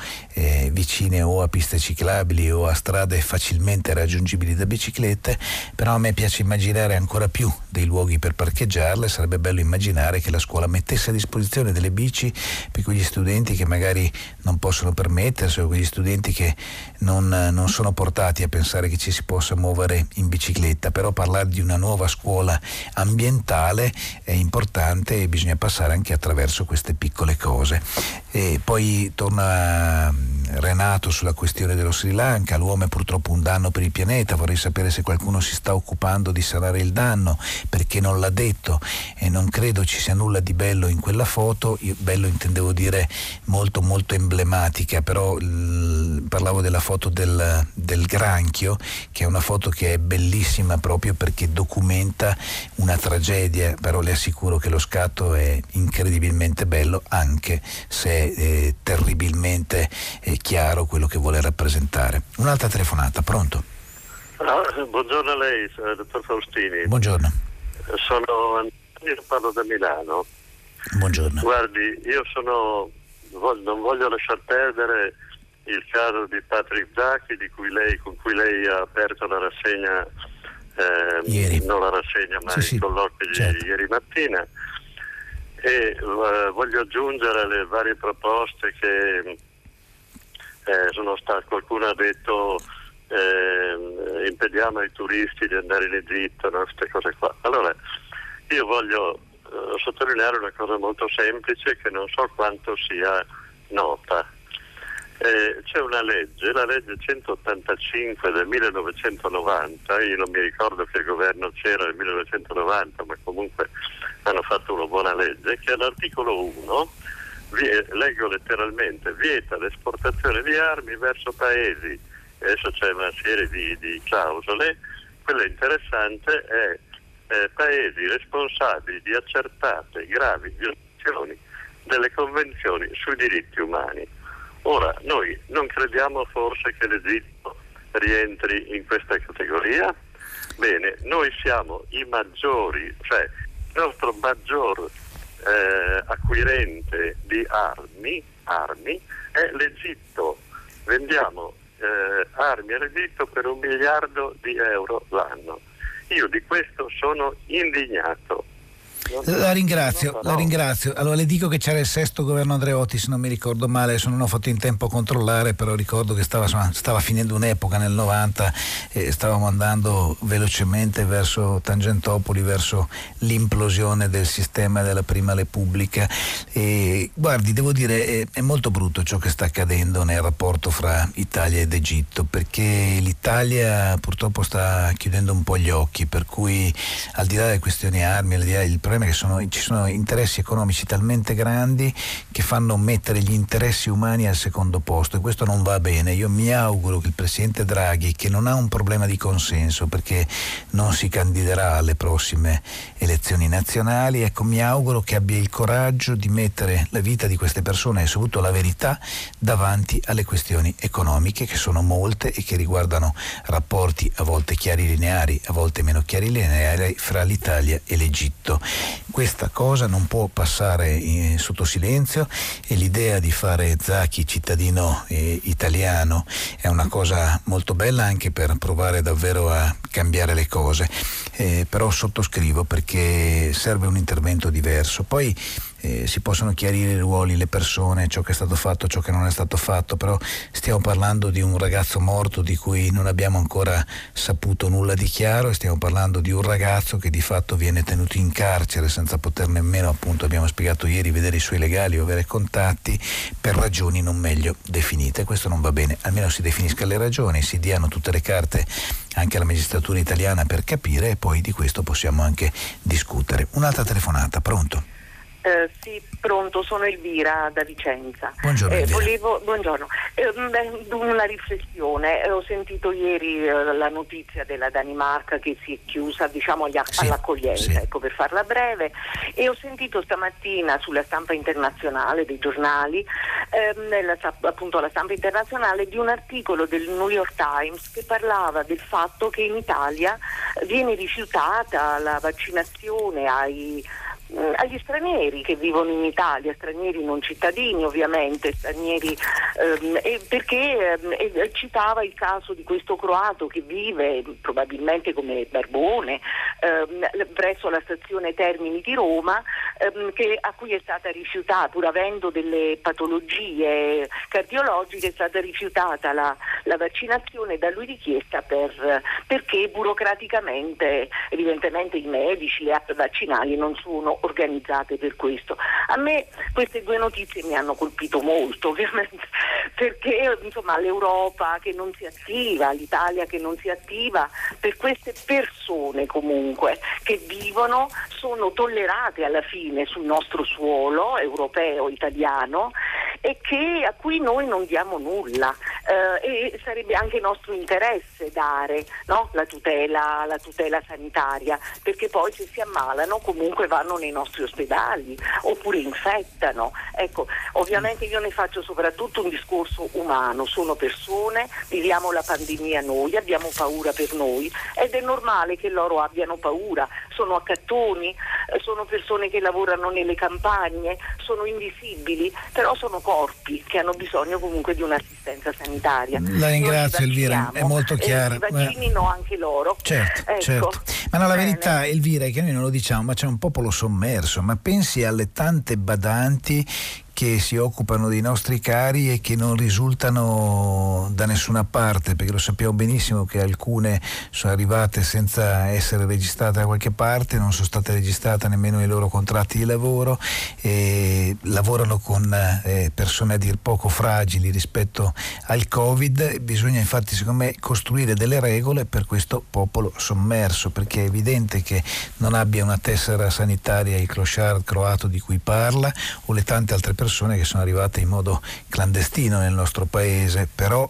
vicine o a piste ciclabili o a strade facilmente raggiungibili da biciclette, però a me piace immaginare ancora più dei luoghi per parcheggiarle. Sarebbe bello immaginare che la scuola mettesse a disposizione delle bici per quegli studenti che magari non possono permettersi, o quegli studenti che non sono portati a pensare che ci si possa muovere in bicicletta. Però parlare di una nuova scuola ambientale è importante e bisogna passare anche attraverso queste piccole cose. E poi torna Renato sulla questione dello Sri Lanka: l'uomo è purtroppo un danno per il pianeta, vorrei sapere se qualcuno si sta occupando di sanare il danno, perché non l'ha detto, e non credo ci sia nulla di bello in quella foto. Io bello intendevo dire molto molto emblematica, però parlavo della foto del granchio, che è una foto che è bellissima proprio perché documenta una tragedia, però le assicuro che lo scatto è incredibilmente bello, anche se è terribilmente chiaro quello che vuole rappresentare. Un'altra telefonata, pronto? Buongiorno a lei, dottor Faustini. Buongiorno. Sono Antonio, parlo da Milano. Buongiorno. Guardi, io non voglio lasciar perdere il caso di Patrick Zaki, con cui lei ha aperto la rassegna ieri. Non la rassegna, ma sì, il colloquio, certo, ieri mattina. E voglio aggiungere le varie proposte che sono state. Qualcuno ha detto impediamo ai turisti di andare in Egitto, no? Queste cose qua. Allora io voglio sottolineare una cosa molto semplice che non so quanto sia nota. C'è una legge, la legge 185 del 1990, io non mi ricordo che governo c'era nel 1990, ma comunque hanno fatto una buona legge, che all'articolo 1, leggo letteralmente, vieta l'esportazione di armi verso paesi, adesso c'è una serie di clausole, quella interessante è paesi responsabili di accertate gravi violazioni delle convenzioni sui diritti umani. Ora, noi non crediamo forse che l'Egitto rientri in questa categoria? Bene, noi siamo i maggiori, cioè il nostro maggior acquirente di armi è l'Egitto. Vendiamo armi all'Egitto per 1 miliardo di euro l'anno. Io di questo sono indignato. La ringrazio. Allora le dico che c'era il 6° governo Andreotti, se non mi ricordo male, adesso non ho fatto in tempo a controllare, però ricordo che stava finendo un'epoca nel 90 e stavamo andando velocemente verso Tangentopoli, verso l'implosione del sistema della Prima Repubblica. E guardi, devo dire è molto brutto ciò che sta accadendo nel rapporto fra Italia ed Egitto, perché l'Italia purtroppo sta chiudendo un po' gli occhi, per cui al di là delle questioni armi, al di là del problema che ci sono interessi economici talmente grandi che fanno mettere gli interessi umani al 2° posto, e questo non va bene. Io mi auguro che il presidente Draghi, che non ha un problema di consenso perché non si candiderà alle prossime elezioni nazionali, ecco, mi auguro che abbia il coraggio di mettere la vita di queste persone e soprattutto la verità davanti alle questioni economiche, che sono molte e che riguardano rapporti a volte chiari lineari, a volte meno chiari lineari, fra l'Italia e l'Egitto. Questa cosa non può passare sotto silenzio, e l'idea di fare Zacchi cittadino italiano è una cosa molto bella, anche per provare davvero a cambiare le cose, però sottoscrivo, perché serve un intervento diverso. Poi si possono chiarire i ruoli, le persone, ciò che è stato fatto, ciò che non è stato fatto, però stiamo parlando di un ragazzo morto di cui non abbiamo ancora saputo nulla di chiaro, e stiamo parlando di un ragazzo che di fatto viene tenuto in carcere senza poter nemmeno, appunto abbiamo spiegato ieri, vedere i suoi legali o avere contatti, per ragioni non meglio definite. Questo non va bene, almeno si definisca le ragioni, si diano tutte le carte anche alla magistratura italiana per capire, e poi di questo possiamo anche discutere. Un'altra telefonata, pronto? Sì, pronto, sono Elvira da Vicenza. Buongiorno. Buongiorno. Una riflessione. Ho sentito ieri la notizia della Danimarca che si è chiusa, diciamo, all'accoglienza, sì. Ecco, per farla breve. E ho sentito stamattina sulla stampa internazionale dei giornali, appunto la stampa internazionale, di un articolo del New York Times che parlava del fatto che in Italia viene rifiutata la vaccinazione agli stranieri che vivono in Italia, stranieri non cittadini ovviamente, stranieri, perché citava il caso di questo croato che vive probabilmente come barbone presso la stazione Termini di Roma, a cui è stata rifiutata, pur avendo delle patologie cardiologiche, è stata rifiutata la vaccinazione da lui richiesta perché burocraticamente evidentemente i medici, le app vaccinali non sono organizzate per questo. A me queste due notizie mi hanno colpito molto, ovviamente, perché insomma l'Europa che non si attiva, l'Italia che non si attiva per queste persone comunque che vivono, sono tollerate alla fine sul nostro suolo europeo, italiano, e che a cui noi non diamo nulla, e sarebbe anche nostro interesse dare, no? la tutela sanitaria, perché poi se si ammalano comunque vanno nei nostri ospedali oppure infettano. Ecco, ovviamente io ne faccio soprattutto un discorso umano, sono persone, viviamo la pandemia noi, abbiamo paura per noi ed è normale che loro abbiano paura, sono accattoni, sono persone che lavorano nelle campagne, sono invisibili, però sono corpi che hanno bisogno comunque di un'assistenza sanitaria. La ringrazio Elvira, è molto chiara. I vaccinino anche loro. Certo, ecco. Certo. Ma no, la verità Elvira è che noi non lo diciamo, ma c'è un popolo sommerso, ma pensi alle tante badanti che si occupano dei nostri cari e che non risultano da nessuna parte, perché lo sappiamo benissimo che alcune sono arrivate senza essere registrate da qualche parte, non sono state registrate nemmeno nei loro contratti di lavoro, e lavorano con persone a dir poco fragili rispetto al Covid. Bisogna infatti, secondo me, costruire delle regole per questo popolo sommerso, perché è evidente che non abbia una tessera sanitaria il clochard croato di cui parla, o le tante altre persone che sono arrivate in modo clandestino nel nostro paese. Però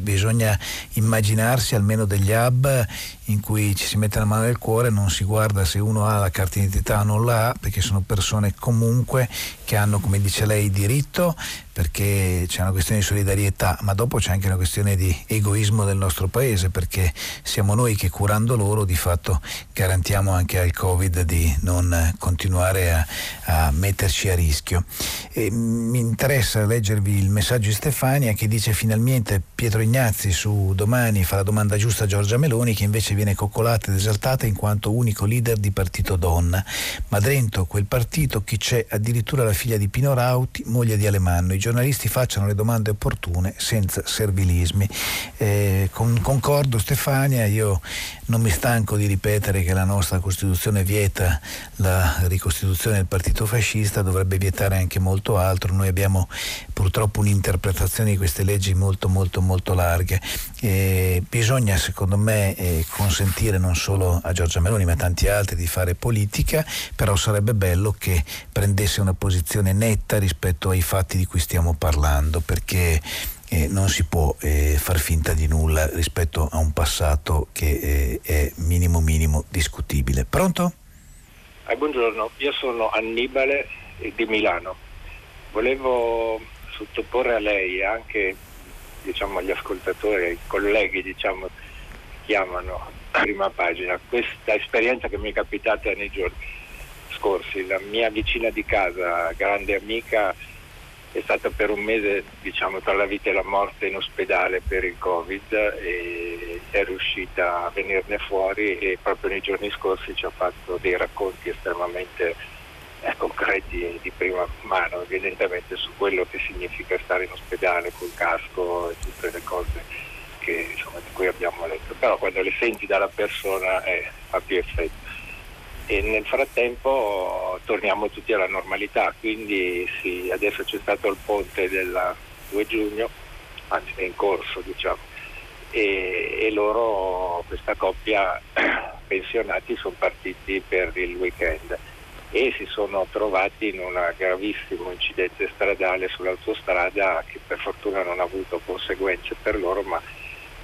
bisogna immaginarsi almeno degli hub in cui ci si mette la mano nel cuore, non si guarda se uno ha la carta d'identità o non la ha, perché sono persone comunque che hanno, come dice lei, diritto, perché c'è una questione di solidarietà, ma dopo c'è anche una questione di egoismo del nostro paese, perché siamo noi che, curando loro, di fatto garantiamo anche al Covid di non continuare a metterci a rischio. E mi interessa leggervi il messaggio di Stefania, che dice: finalmente Pietro Ignazi su Domani fa la domanda giusta a Giorgia Meloni, che invece viene coccolata ed esaltata in quanto unico leader di partito donna, ma dentro quel partito chi c'è? Addirittura la figlia di Pino Rauti, moglie di Alemanno. I giornalisti facciano le domande opportune senza servilismi. Concordo Stefania, io non mi stanco di ripetere che la nostra Costituzione vieta la ricostituzione del partito fascista, dovrebbe vietare anche molto altro. Noi abbiamo purtroppo un'interpretazione di queste leggi molto molto molto larghe. Bisogna, secondo me, consentire non solo a Giorgia Meloni ma a tanti altri di fare politica, però sarebbe bello che prendesse una posizione netta rispetto ai fatti di cui stiamo parlando, perché non si può far finta di nulla rispetto a un passato che è minimo discutibile. Pronto? Buongiorno, io sono Annibale di Milano. Volevo sottoporre a lei, anche diciamo agli ascoltatori, ai colleghi diciamo chiamano Prima Pagina, questa esperienza che mi è capitata nei giorni scorsi. La mia vicina di casa, grande amica, è stata per un mese, diciamo, tra la vita e la morte in ospedale per il Covid, e è riuscita a venirne fuori, e proprio nei giorni scorsi ci ha fatto dei racconti estremamente concreti, di prima mano, evidentemente, su quello che significa stare in ospedale col casco e tutte le cose che, insomma, di cui abbiamo letto. Però quando le senti dalla persona ha più effetto. E nel frattempo torniamo tutti alla normalità, quindi sì, adesso c'è stato il ponte del 2 giugno, anzi è in corso, diciamo, e loro, questa coppia pensionati, sono partiti per il weekend e si sono trovati in un gravissimo incidente stradale sull'autostrada, che per fortuna non ha avuto conseguenze per loro, ma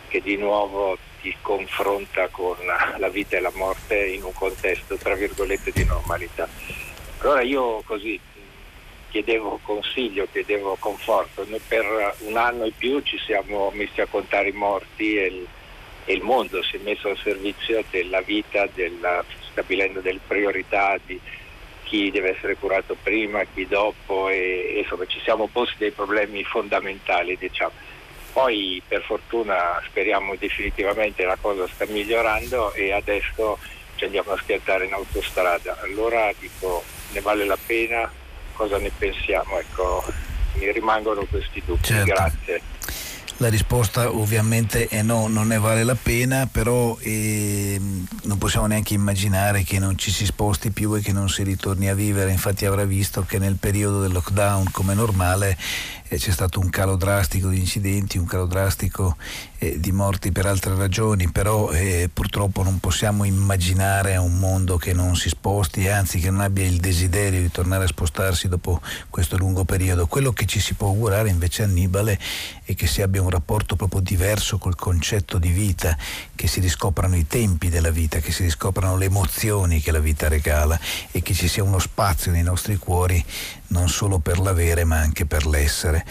che di nuovo ti confronta con la vita e la morte in un contesto, tra virgolette, di normalità. Allora io così chiedevo consiglio, chiedevo conforto. Noi per un anno e più ci siamo messi a contare i morti, e il mondo si è messo al servizio della vita, stabilendo delle priorità di chi deve essere curato prima, chi dopo, e insomma ci siamo posti dei problemi fondamentali, diciamo. Poi per fortuna, speriamo definitivamente, la cosa sta migliorando e adesso ci andiamo a schiantare in autostrada. Allora dico, ne vale la pena? Cosa ne pensiamo? Ecco, mi rimangono questi dubbi. Certo. Grazie. La risposta ovviamente è no, non ne vale la pena, però non possiamo neanche immaginare che non ci si sposti più e che non si ritorni a vivere. Infatti avrà visto che nel periodo del lockdown, come normale, c'è stato un calo drastico di incidenti, un calo drastico di morti per altre ragioni, però purtroppo non possiamo immaginare un mondo che non si sposti, anzi che non abbia il desiderio di tornare a spostarsi dopo questo lungo periodo. Quello che ci si può augurare invece, Annibale, è che si abbia un rapporto proprio diverso col concetto di vita, che si riscoprano i tempi della vita, che si riscoprano le emozioni che la vita regala, e che ci sia uno spazio nei nostri cuori non solo per l'avere ma anche per l'essere.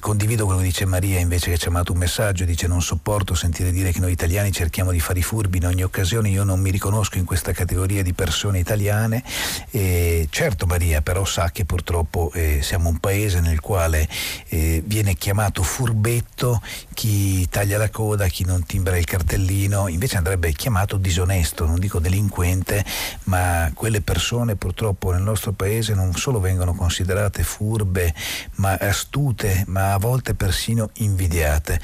Condivido quello che dice Maria, invece, che ci ha mandato un messaggio. Dice: non sopporto sentire dire che noi italiani cerchiamo di fare i furbi in ogni occasione. Io non mi riconosco in questa categoria di persone italiane. Certo Maria, però sa che purtroppo siamo un paese nel quale viene chiamato furbetto chi taglia la coda, chi non timbra il cartellino. Invece andrebbe chiamato disonesto, non dico delinquente, ma quelle persone purtroppo nel nostro paese non solo vengono considerate furbe, ma astute, ma a volte persino invidiate.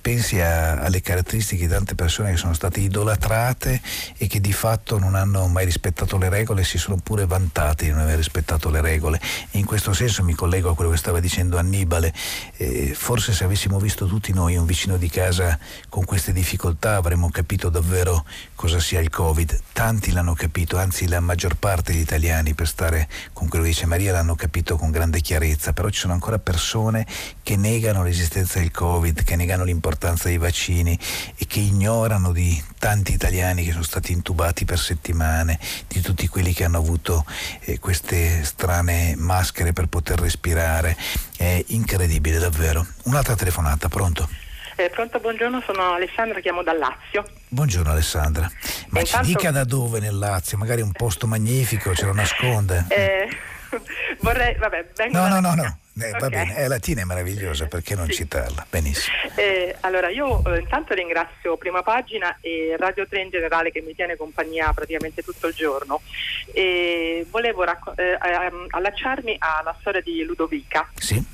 Pensi alle caratteristiche di tante persone che sono state idolatrate e che di fatto non hanno mai rispettato le regole, si sono pure vantate di non aver rispettato le regole. E in questo senso mi collego a quello che stava dicendo Annibale. Forse se avessimo visto tutti noi un vicino di casa con queste difficoltà avremmo capito davvero cosa sia il Covid. Tanti l'hanno capito, anzi la maggior parte degli italiani, per stare con quello che dice Maria, l'hanno capito con grande chiarezza, però ci sono ancora persone che negano l'esistenza del Covid, che negano l'importanza dei vaccini e che ignorano di tanti italiani che sono stati intubati per settimane, di tutti quelli che hanno avuto queste strane maschere per poter respirare. È incredibile davvero. Un'altra telefonata, pronto? Pronto, buongiorno, sono Alessandra, chiamo dal Lazio. Buongiorno Alessandra, ma intanto... ci dica da dove nel Lazio, magari un posto magnifico, ce lo nasconde. Vorrei, vabbè, vengo. No. Okay. Va bene, la Latina è meravigliosa, perché non citarla? Benissimo. Allora io intanto ringrazio Prima Pagina e Radio 3 in generale, che mi tiene compagnia praticamente tutto il giorno, e volevo allacciarmi alla storia di Ludovica. Sì.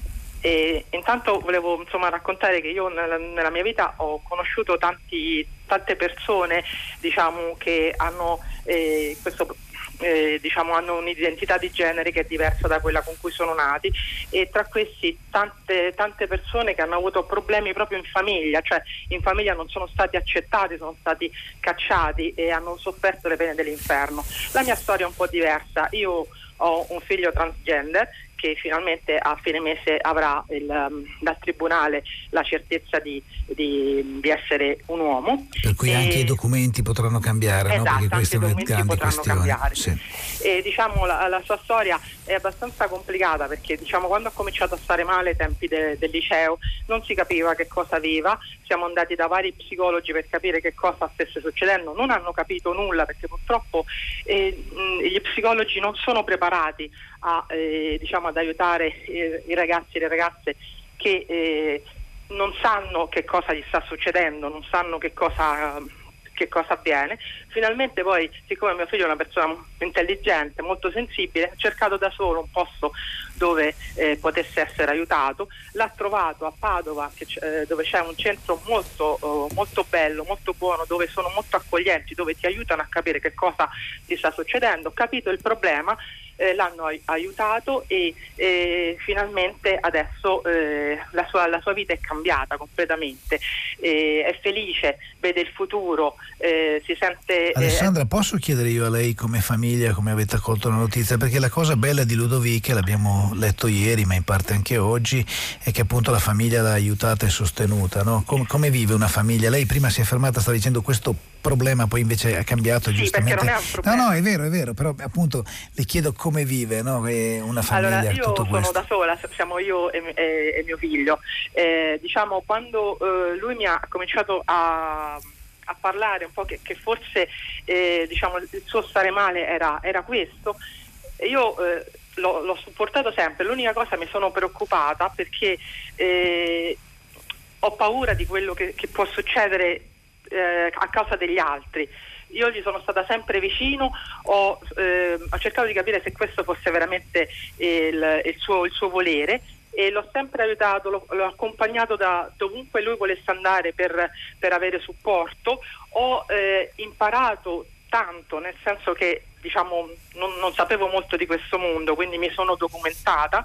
E intanto volevo, insomma, raccontare che io nella mia vita ho conosciuto tante persone, diciamo, che hanno hanno un'identità di genere che è diversa da quella con cui sono nati, e tra questi tante persone che hanno avuto problemi proprio in famiglia, cioè in famiglia non sono stati accettati, sono stati cacciati e hanno sofferto le pene dell'inferno. La mia storia è un po' diversa. Io ho un figlio transgender che finalmente a fine mese avrà dal tribunale la certezza di essere un uomo. Per cui anche i documenti potranno cambiare, esatto, no? Perché questa è una grande questione. Sì. E diciamo la sua storia è abbastanza complicata, perché diciamo quando ha cominciato a stare male ai tempi del liceo non si capiva che cosa aveva, siamo andati da vari psicologi per capire che cosa stesse succedendo, non hanno capito nulla, perché purtroppo gli psicologi non sono preparati ad aiutare i ragazzi e le ragazze che non sanno che cosa gli sta succedendo, non sanno che cosa avviene. Finalmente poi, siccome mio figlio è una persona intelligente, molto sensibile, ha cercato da solo un posto dove potesse essere aiutato, l'ha trovato a Padova, dove c'è un centro molto bello, molto buono, dove sono molto accoglienti, dove ti aiutano a capire che cosa ti sta succedendo, ho capito il problema, l'hanno aiutato e finalmente adesso la sua vita è cambiata completamente, è felice, vede il futuro, si sente... Alessandra, posso chiedere io a lei come famiglia come avete accolto la notizia? Perché la cosa bella di Ludovica, l'abbiamo letto ieri ma in parte anche oggi, è che appunto la famiglia l'ha aiutata e sostenuta, no? Come vive una famiglia? Lei prima si è fermata, stava dicendo questo problema, poi invece ha cambiato, sì, giustamente. Perché non è un problema. No, è vero, però appunto le chiedo come vive, no? Una famiglia. Allora, io tutto sono questo. Da sola, siamo io e mio figlio. Diciamo quando lui mi ha cominciato a parlare un po' che forse il suo stare male era questo, io l'ho supportato sempre. L'unica cosa, mi sono preoccupata perché ho paura di quello che può succedere a causa degli altri. Io gli sono stata sempre vicino, ho cercato di capire se questo fosse veramente il suo volere e l'ho sempre aiutato, l'ho accompagnato da dovunque lui volesse andare per avere supporto. Ho imparato tanto, nel senso che diciamo non sapevo molto di questo mondo, quindi mi sono documentata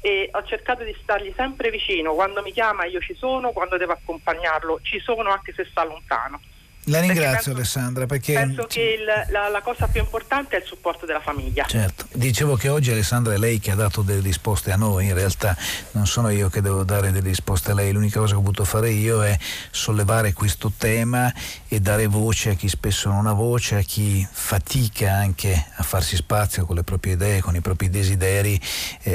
e ho cercato di stargli sempre vicino. Quando mi chiama io ci sono, quando devo accompagnarlo ci sono, anche se sta lontano. La ringrazio, Alessandra, perché penso che la cosa più importante è il supporto della famiglia. Certo, dicevo che oggi, Alessandra, è lei che ha dato delle risposte a noi, in realtà non sono io che devo dare delle risposte a lei, l'unica cosa che ho potuto fare io è sollevare questo tema e dare voce a chi spesso non ha voce, a chi fatica anche a farsi spazio con le proprie idee, con i propri desideri,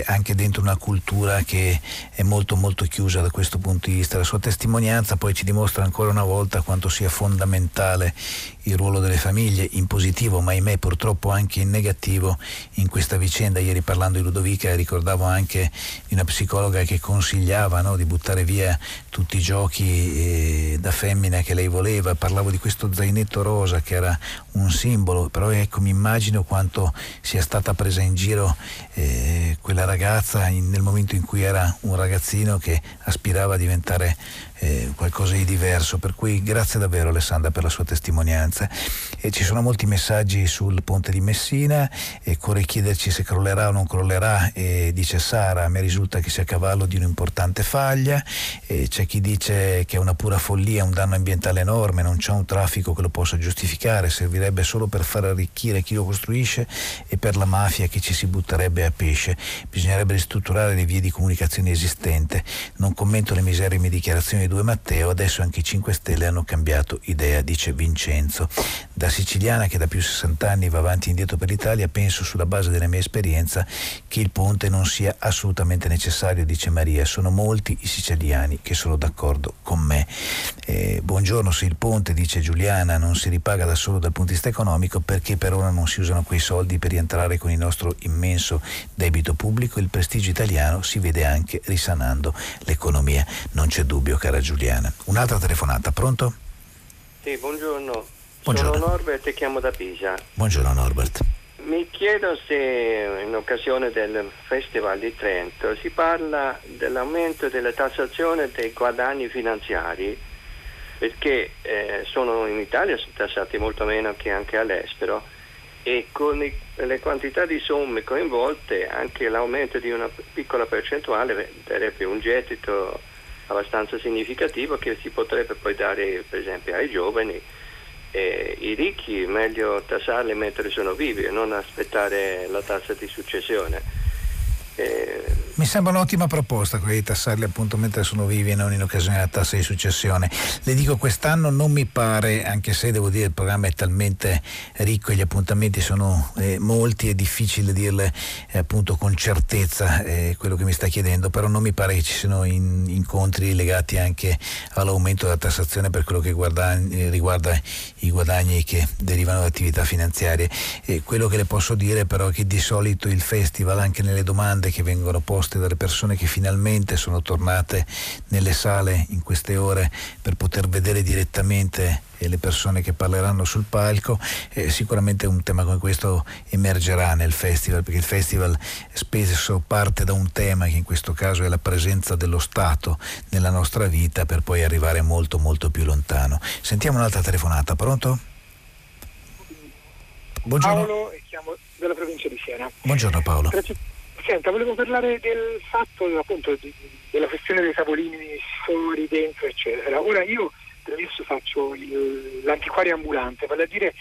anche dentro una cultura che è molto molto chiusa da questo punto di vista. La sua testimonianza poi ci dimostra ancora una volta quanto sia fondamentale il ruolo delle famiglie, in positivo ma ahimè purtroppo anche in negativo, in questa vicenda. Ieri, parlando di Ludovica, ricordavo anche di una psicologa che consigliava, no, di buttare via tutti i giochi da femmina che lei voleva, parlavo di questo zainetto rosa che era un simbolo, però ecco, mi immagino quanto sia stata presa in giro quella ragazza nel momento in cui era un ragazzino che aspirava a diventare qualcosa di diverso. Per cui grazie davvero, Alessandra, per la sua testimonianza. Ci sono molti messaggi sul ponte di Messina, corre chiederci se crollerà o non crollerà, dice Sara, a me risulta che sia a cavallo di un'importante faglia, c'è chi dice che è una pura follia, un danno ambientale enorme, non c'è un traffico che lo possa giustificare, servirebbe solo per far arricchire chi lo costruisce e per la mafia che ci si butterebbe a pesce, bisognerebbe ristrutturare le vie di comunicazione esistente, non commento le miserrime dichiarazioni due Matteo, adesso anche i 5 Stelle hanno cambiato idea, dice Vincenzo. Da siciliana che da più 60 anni va avanti e indietro per l'Italia, penso sulla base della mia esperienza che il ponte non sia assolutamente necessario, dice Maria, sono molti i siciliani che sono d'accordo con me. Buongiorno, se il ponte, dice Giuliana, non si ripaga da solo dal punto di vista economico, perché per ora non si usano quei soldi per rientrare con il nostro immenso debito pubblico, il prestigio italiano si vede anche risanando l'economia, non c'è dubbio, cara Giuliana. Un'altra telefonata, pronto? Sì, buongiorno. Sono Norbert e chiamo da Pisa. Buongiorno Norbert. Mi chiedo se in occasione del Festival di Trento si parla dell'aumento della tassazione dei guadagni finanziari, perché in Italia sono tassati molto meno che anche all'estero, e con le quantità di somme coinvolte anche l'aumento di una piccola percentuale darebbe un gettito abbastanza significativo che si potrebbe poi dare per esempio ai giovani. I ricchi meglio tassarli mentre sono vivi e non aspettare la tassa di successione. Mi sembra un'ottima proposta quella di tassarli appunto mentre sono vivi e non in occasione della tassa di successione. Le dico, quest'anno non mi pare, anche se devo dire il programma è talmente ricco e gli appuntamenti sono molti, è difficile dirle appunto con certezza quello che mi sta chiedendo, però non mi pare che ci siano incontri legati anche all'aumento della tassazione per quello che riguarda i guadagni che derivano da attività finanziarie. Quello che le posso dire però è che di solito il festival, anche nelle domande che vengono poste dalle persone che finalmente sono tornate nelle sale in queste ore per poter vedere direttamente le persone che parleranno sul palco, sicuramente un tema come questo emergerà nel festival, perché il festival spesso parte da un tema che in questo caso è la presenza dello Stato nella nostra vita, per poi arrivare molto molto più lontano. Sentiamo un'altra telefonata. Pronto? Buongiorno. Paolo, siamo dalla provincia di Siena. Buongiorno Paolo. Senta, volevo parlare del fatto appunto della questione dei tavolini fuori, dentro, eccetera. Ora io per adesso faccio l'antiquario ambulante, vale a dire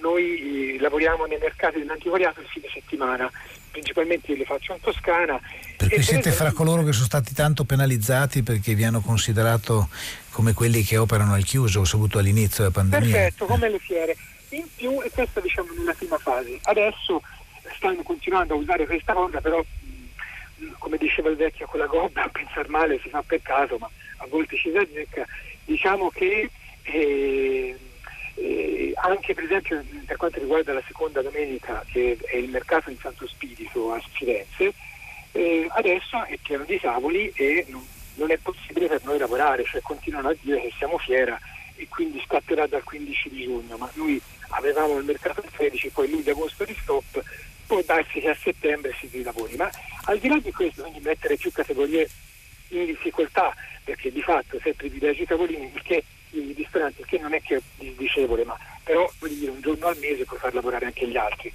noi lavoriamo nei mercati dell'antiquariato il fine settimana, principalmente io le faccio in Toscana. Perché siete fra coloro che sono stati tanto penalizzati perché vi hanno considerato come quelli che operano al chiuso, soprattutto all'inizio della pandemia. Perfetto, come le fiere. In più, e questa diciamo nella prima fase, adesso stanno continuando a usare questa cosa, però come diceva il vecchio con la gobba, a pensar male si fa peccato, ma a volte ci si azzecca. Diciamo che anche per esempio per quanto riguarda la seconda domenica, che è il mercato in Santo Spirito a Firenze, adesso è pieno di tavoli e non è possibile per noi lavorare, cioè continuano a dire che siamo fiera e quindi scatterà dal 15 di giugno, ma noi avevamo il mercato del 13, poi luglio-agosto di stop, può darsi che a settembre si lavori, ma al di là di questo quindi mettere più categorie in difficoltà, perché di fatto se privilegi i tavolini, perché i ristoranti, perché non è che è disdicevole, ma però voglio dire un giorno al mese puoi far lavorare anche gli altri.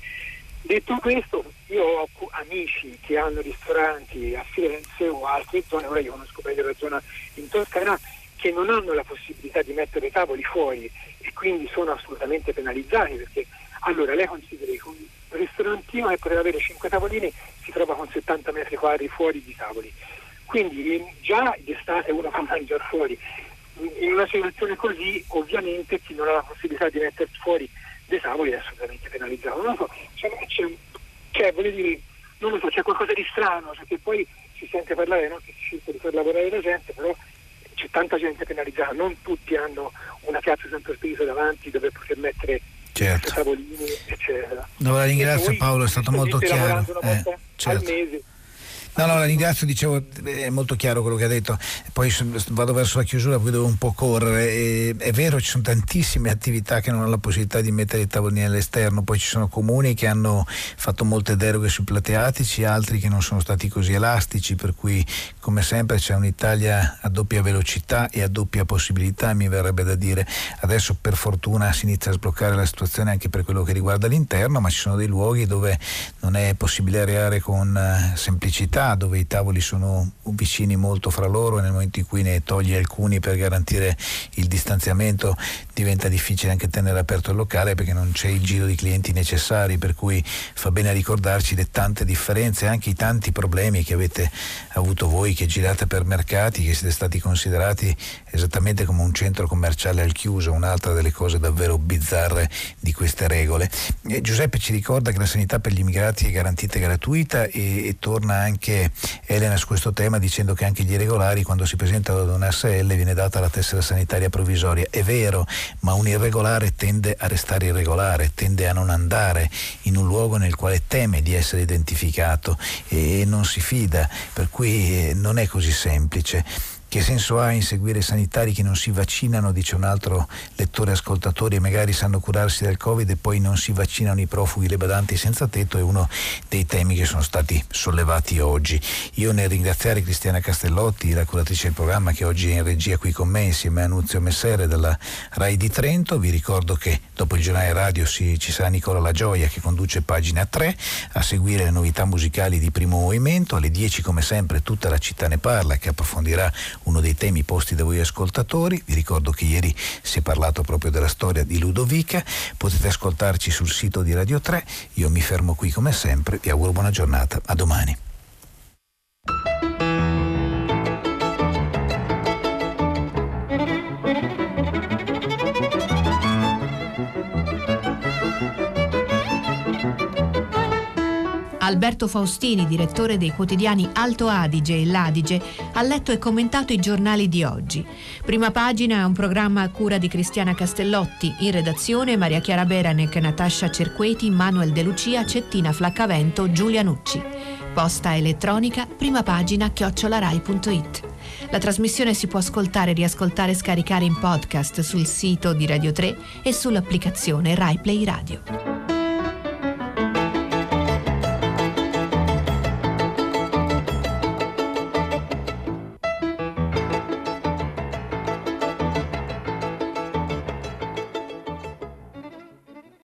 Detto questo, io ho amici che hanno ristoranti a Firenze o altre zone, ora io conosco meglio la zona in Toscana, che non hanno la possibilità di mettere tavoli fuori e quindi sono assolutamente penalizzati, perché allora lei considera che un ristorantino che poteva avere 5 tavolini si trova con 70 metri quadri fuori di tavoli, quindi già d'estate uno fa mangiare fuori, in una situazione così ovviamente chi non ha la possibilità di mettere fuori dei tavoli è assolutamente penalizzato. Non lo so, cioè voglio dire, non lo so, c'è qualcosa di strano, cioè che poi si sente parlare, no? Che si cerca di far lavorare la gente, però c'è tanta gente penalizzata, non tutti hanno una piazza Santo Spirito davanti dove poter mettere, certo, tavolini, eccetera. No, la ringrazio voi, Paolo, è stato molto chiaro. Certo. Al mese. No, la ringrazio, dicevo, è molto chiaro quello che ha detto, poi vado verso la chiusura perché devo un po' correre, è vero, ci sono tantissime attività che non hanno la possibilità di mettere i tavolini all'esterno, poi ci sono comuni che hanno fatto molte deroghe sui plateatici, altri che non sono stati così elastici, per cui come sempre c'è un'Italia a doppia velocità e a doppia possibilità, mi verrebbe da dire. Adesso per fortuna si inizia a sbloccare la situazione anche per quello che riguarda l'interno, ma ci sono dei luoghi dove non è possibile areare con semplicità, dove i tavoli sono vicini molto fra loro e nel momento in cui ne togli alcuni per garantire il distanziamento diventa difficile anche tenere aperto il locale perché non c'è il giro di clienti necessari, per cui fa bene a ricordarci le tante differenze e anche i tanti problemi che avete avuto voi che girate per mercati, che siete stati considerati esattamente come un centro commerciale al chiuso, un'altra delle cose davvero bizzarre di queste regole. Giuseppe ci ricorda che la sanità per gli immigrati è garantita e gratuita e torna anche Elena su questo tema dicendo che anche gli irregolari quando si presentano ad un ASL viene data la tessera sanitaria provvisoria. È vero, ma un irregolare tende a restare irregolare, tende a non andare in un luogo nel quale teme di essere identificato e non si fida, per cui non è così semplice. Che senso ha inseguire sanitari che non si vaccinano, dice un altro lettore ascoltatore, e magari sanno curarsi dal Covid e poi non si vaccinano i profughi, le badanti senza tetto? È uno dei temi che sono stati sollevati oggi. Io nel ringraziare Cristiana Castellotti, la curatrice del programma, che oggi è in regia qui con me insieme a Nunzio Messere della RAI di Trento, vi ricordo che dopo il giornale radio ci sarà Nicola La Gioia che conduce Pagina 3, a seguire le novità musicali di Primo Movimento, alle 10 come sempre Tutta la città ne parla, che approfondirà uno dei temi posti da voi ascoltatori. Vi ricordo che ieri si è parlato proprio della storia di Ludovica. Potete ascoltarci sul sito di Radio 3. Io mi fermo qui come sempre, vi auguro buona giornata, a domani. Alberto Faustini, direttore dei quotidiani Alto Adige e L'Adige, ha letto e commentato i giornali di oggi. Prima pagina è un programma a cura di Cristiana Castellotti, in redazione Maria Chiara Beranec, Natascia Cerqueti, Manuel De Lucia, Cettina Flaccavento, Giulia Nucci. Posta elettronica, prima pagina @rai.it. La trasmissione si può ascoltare, riascoltare e scaricare in podcast sul sito di Radio 3 e sull'applicazione Rai Play Radio.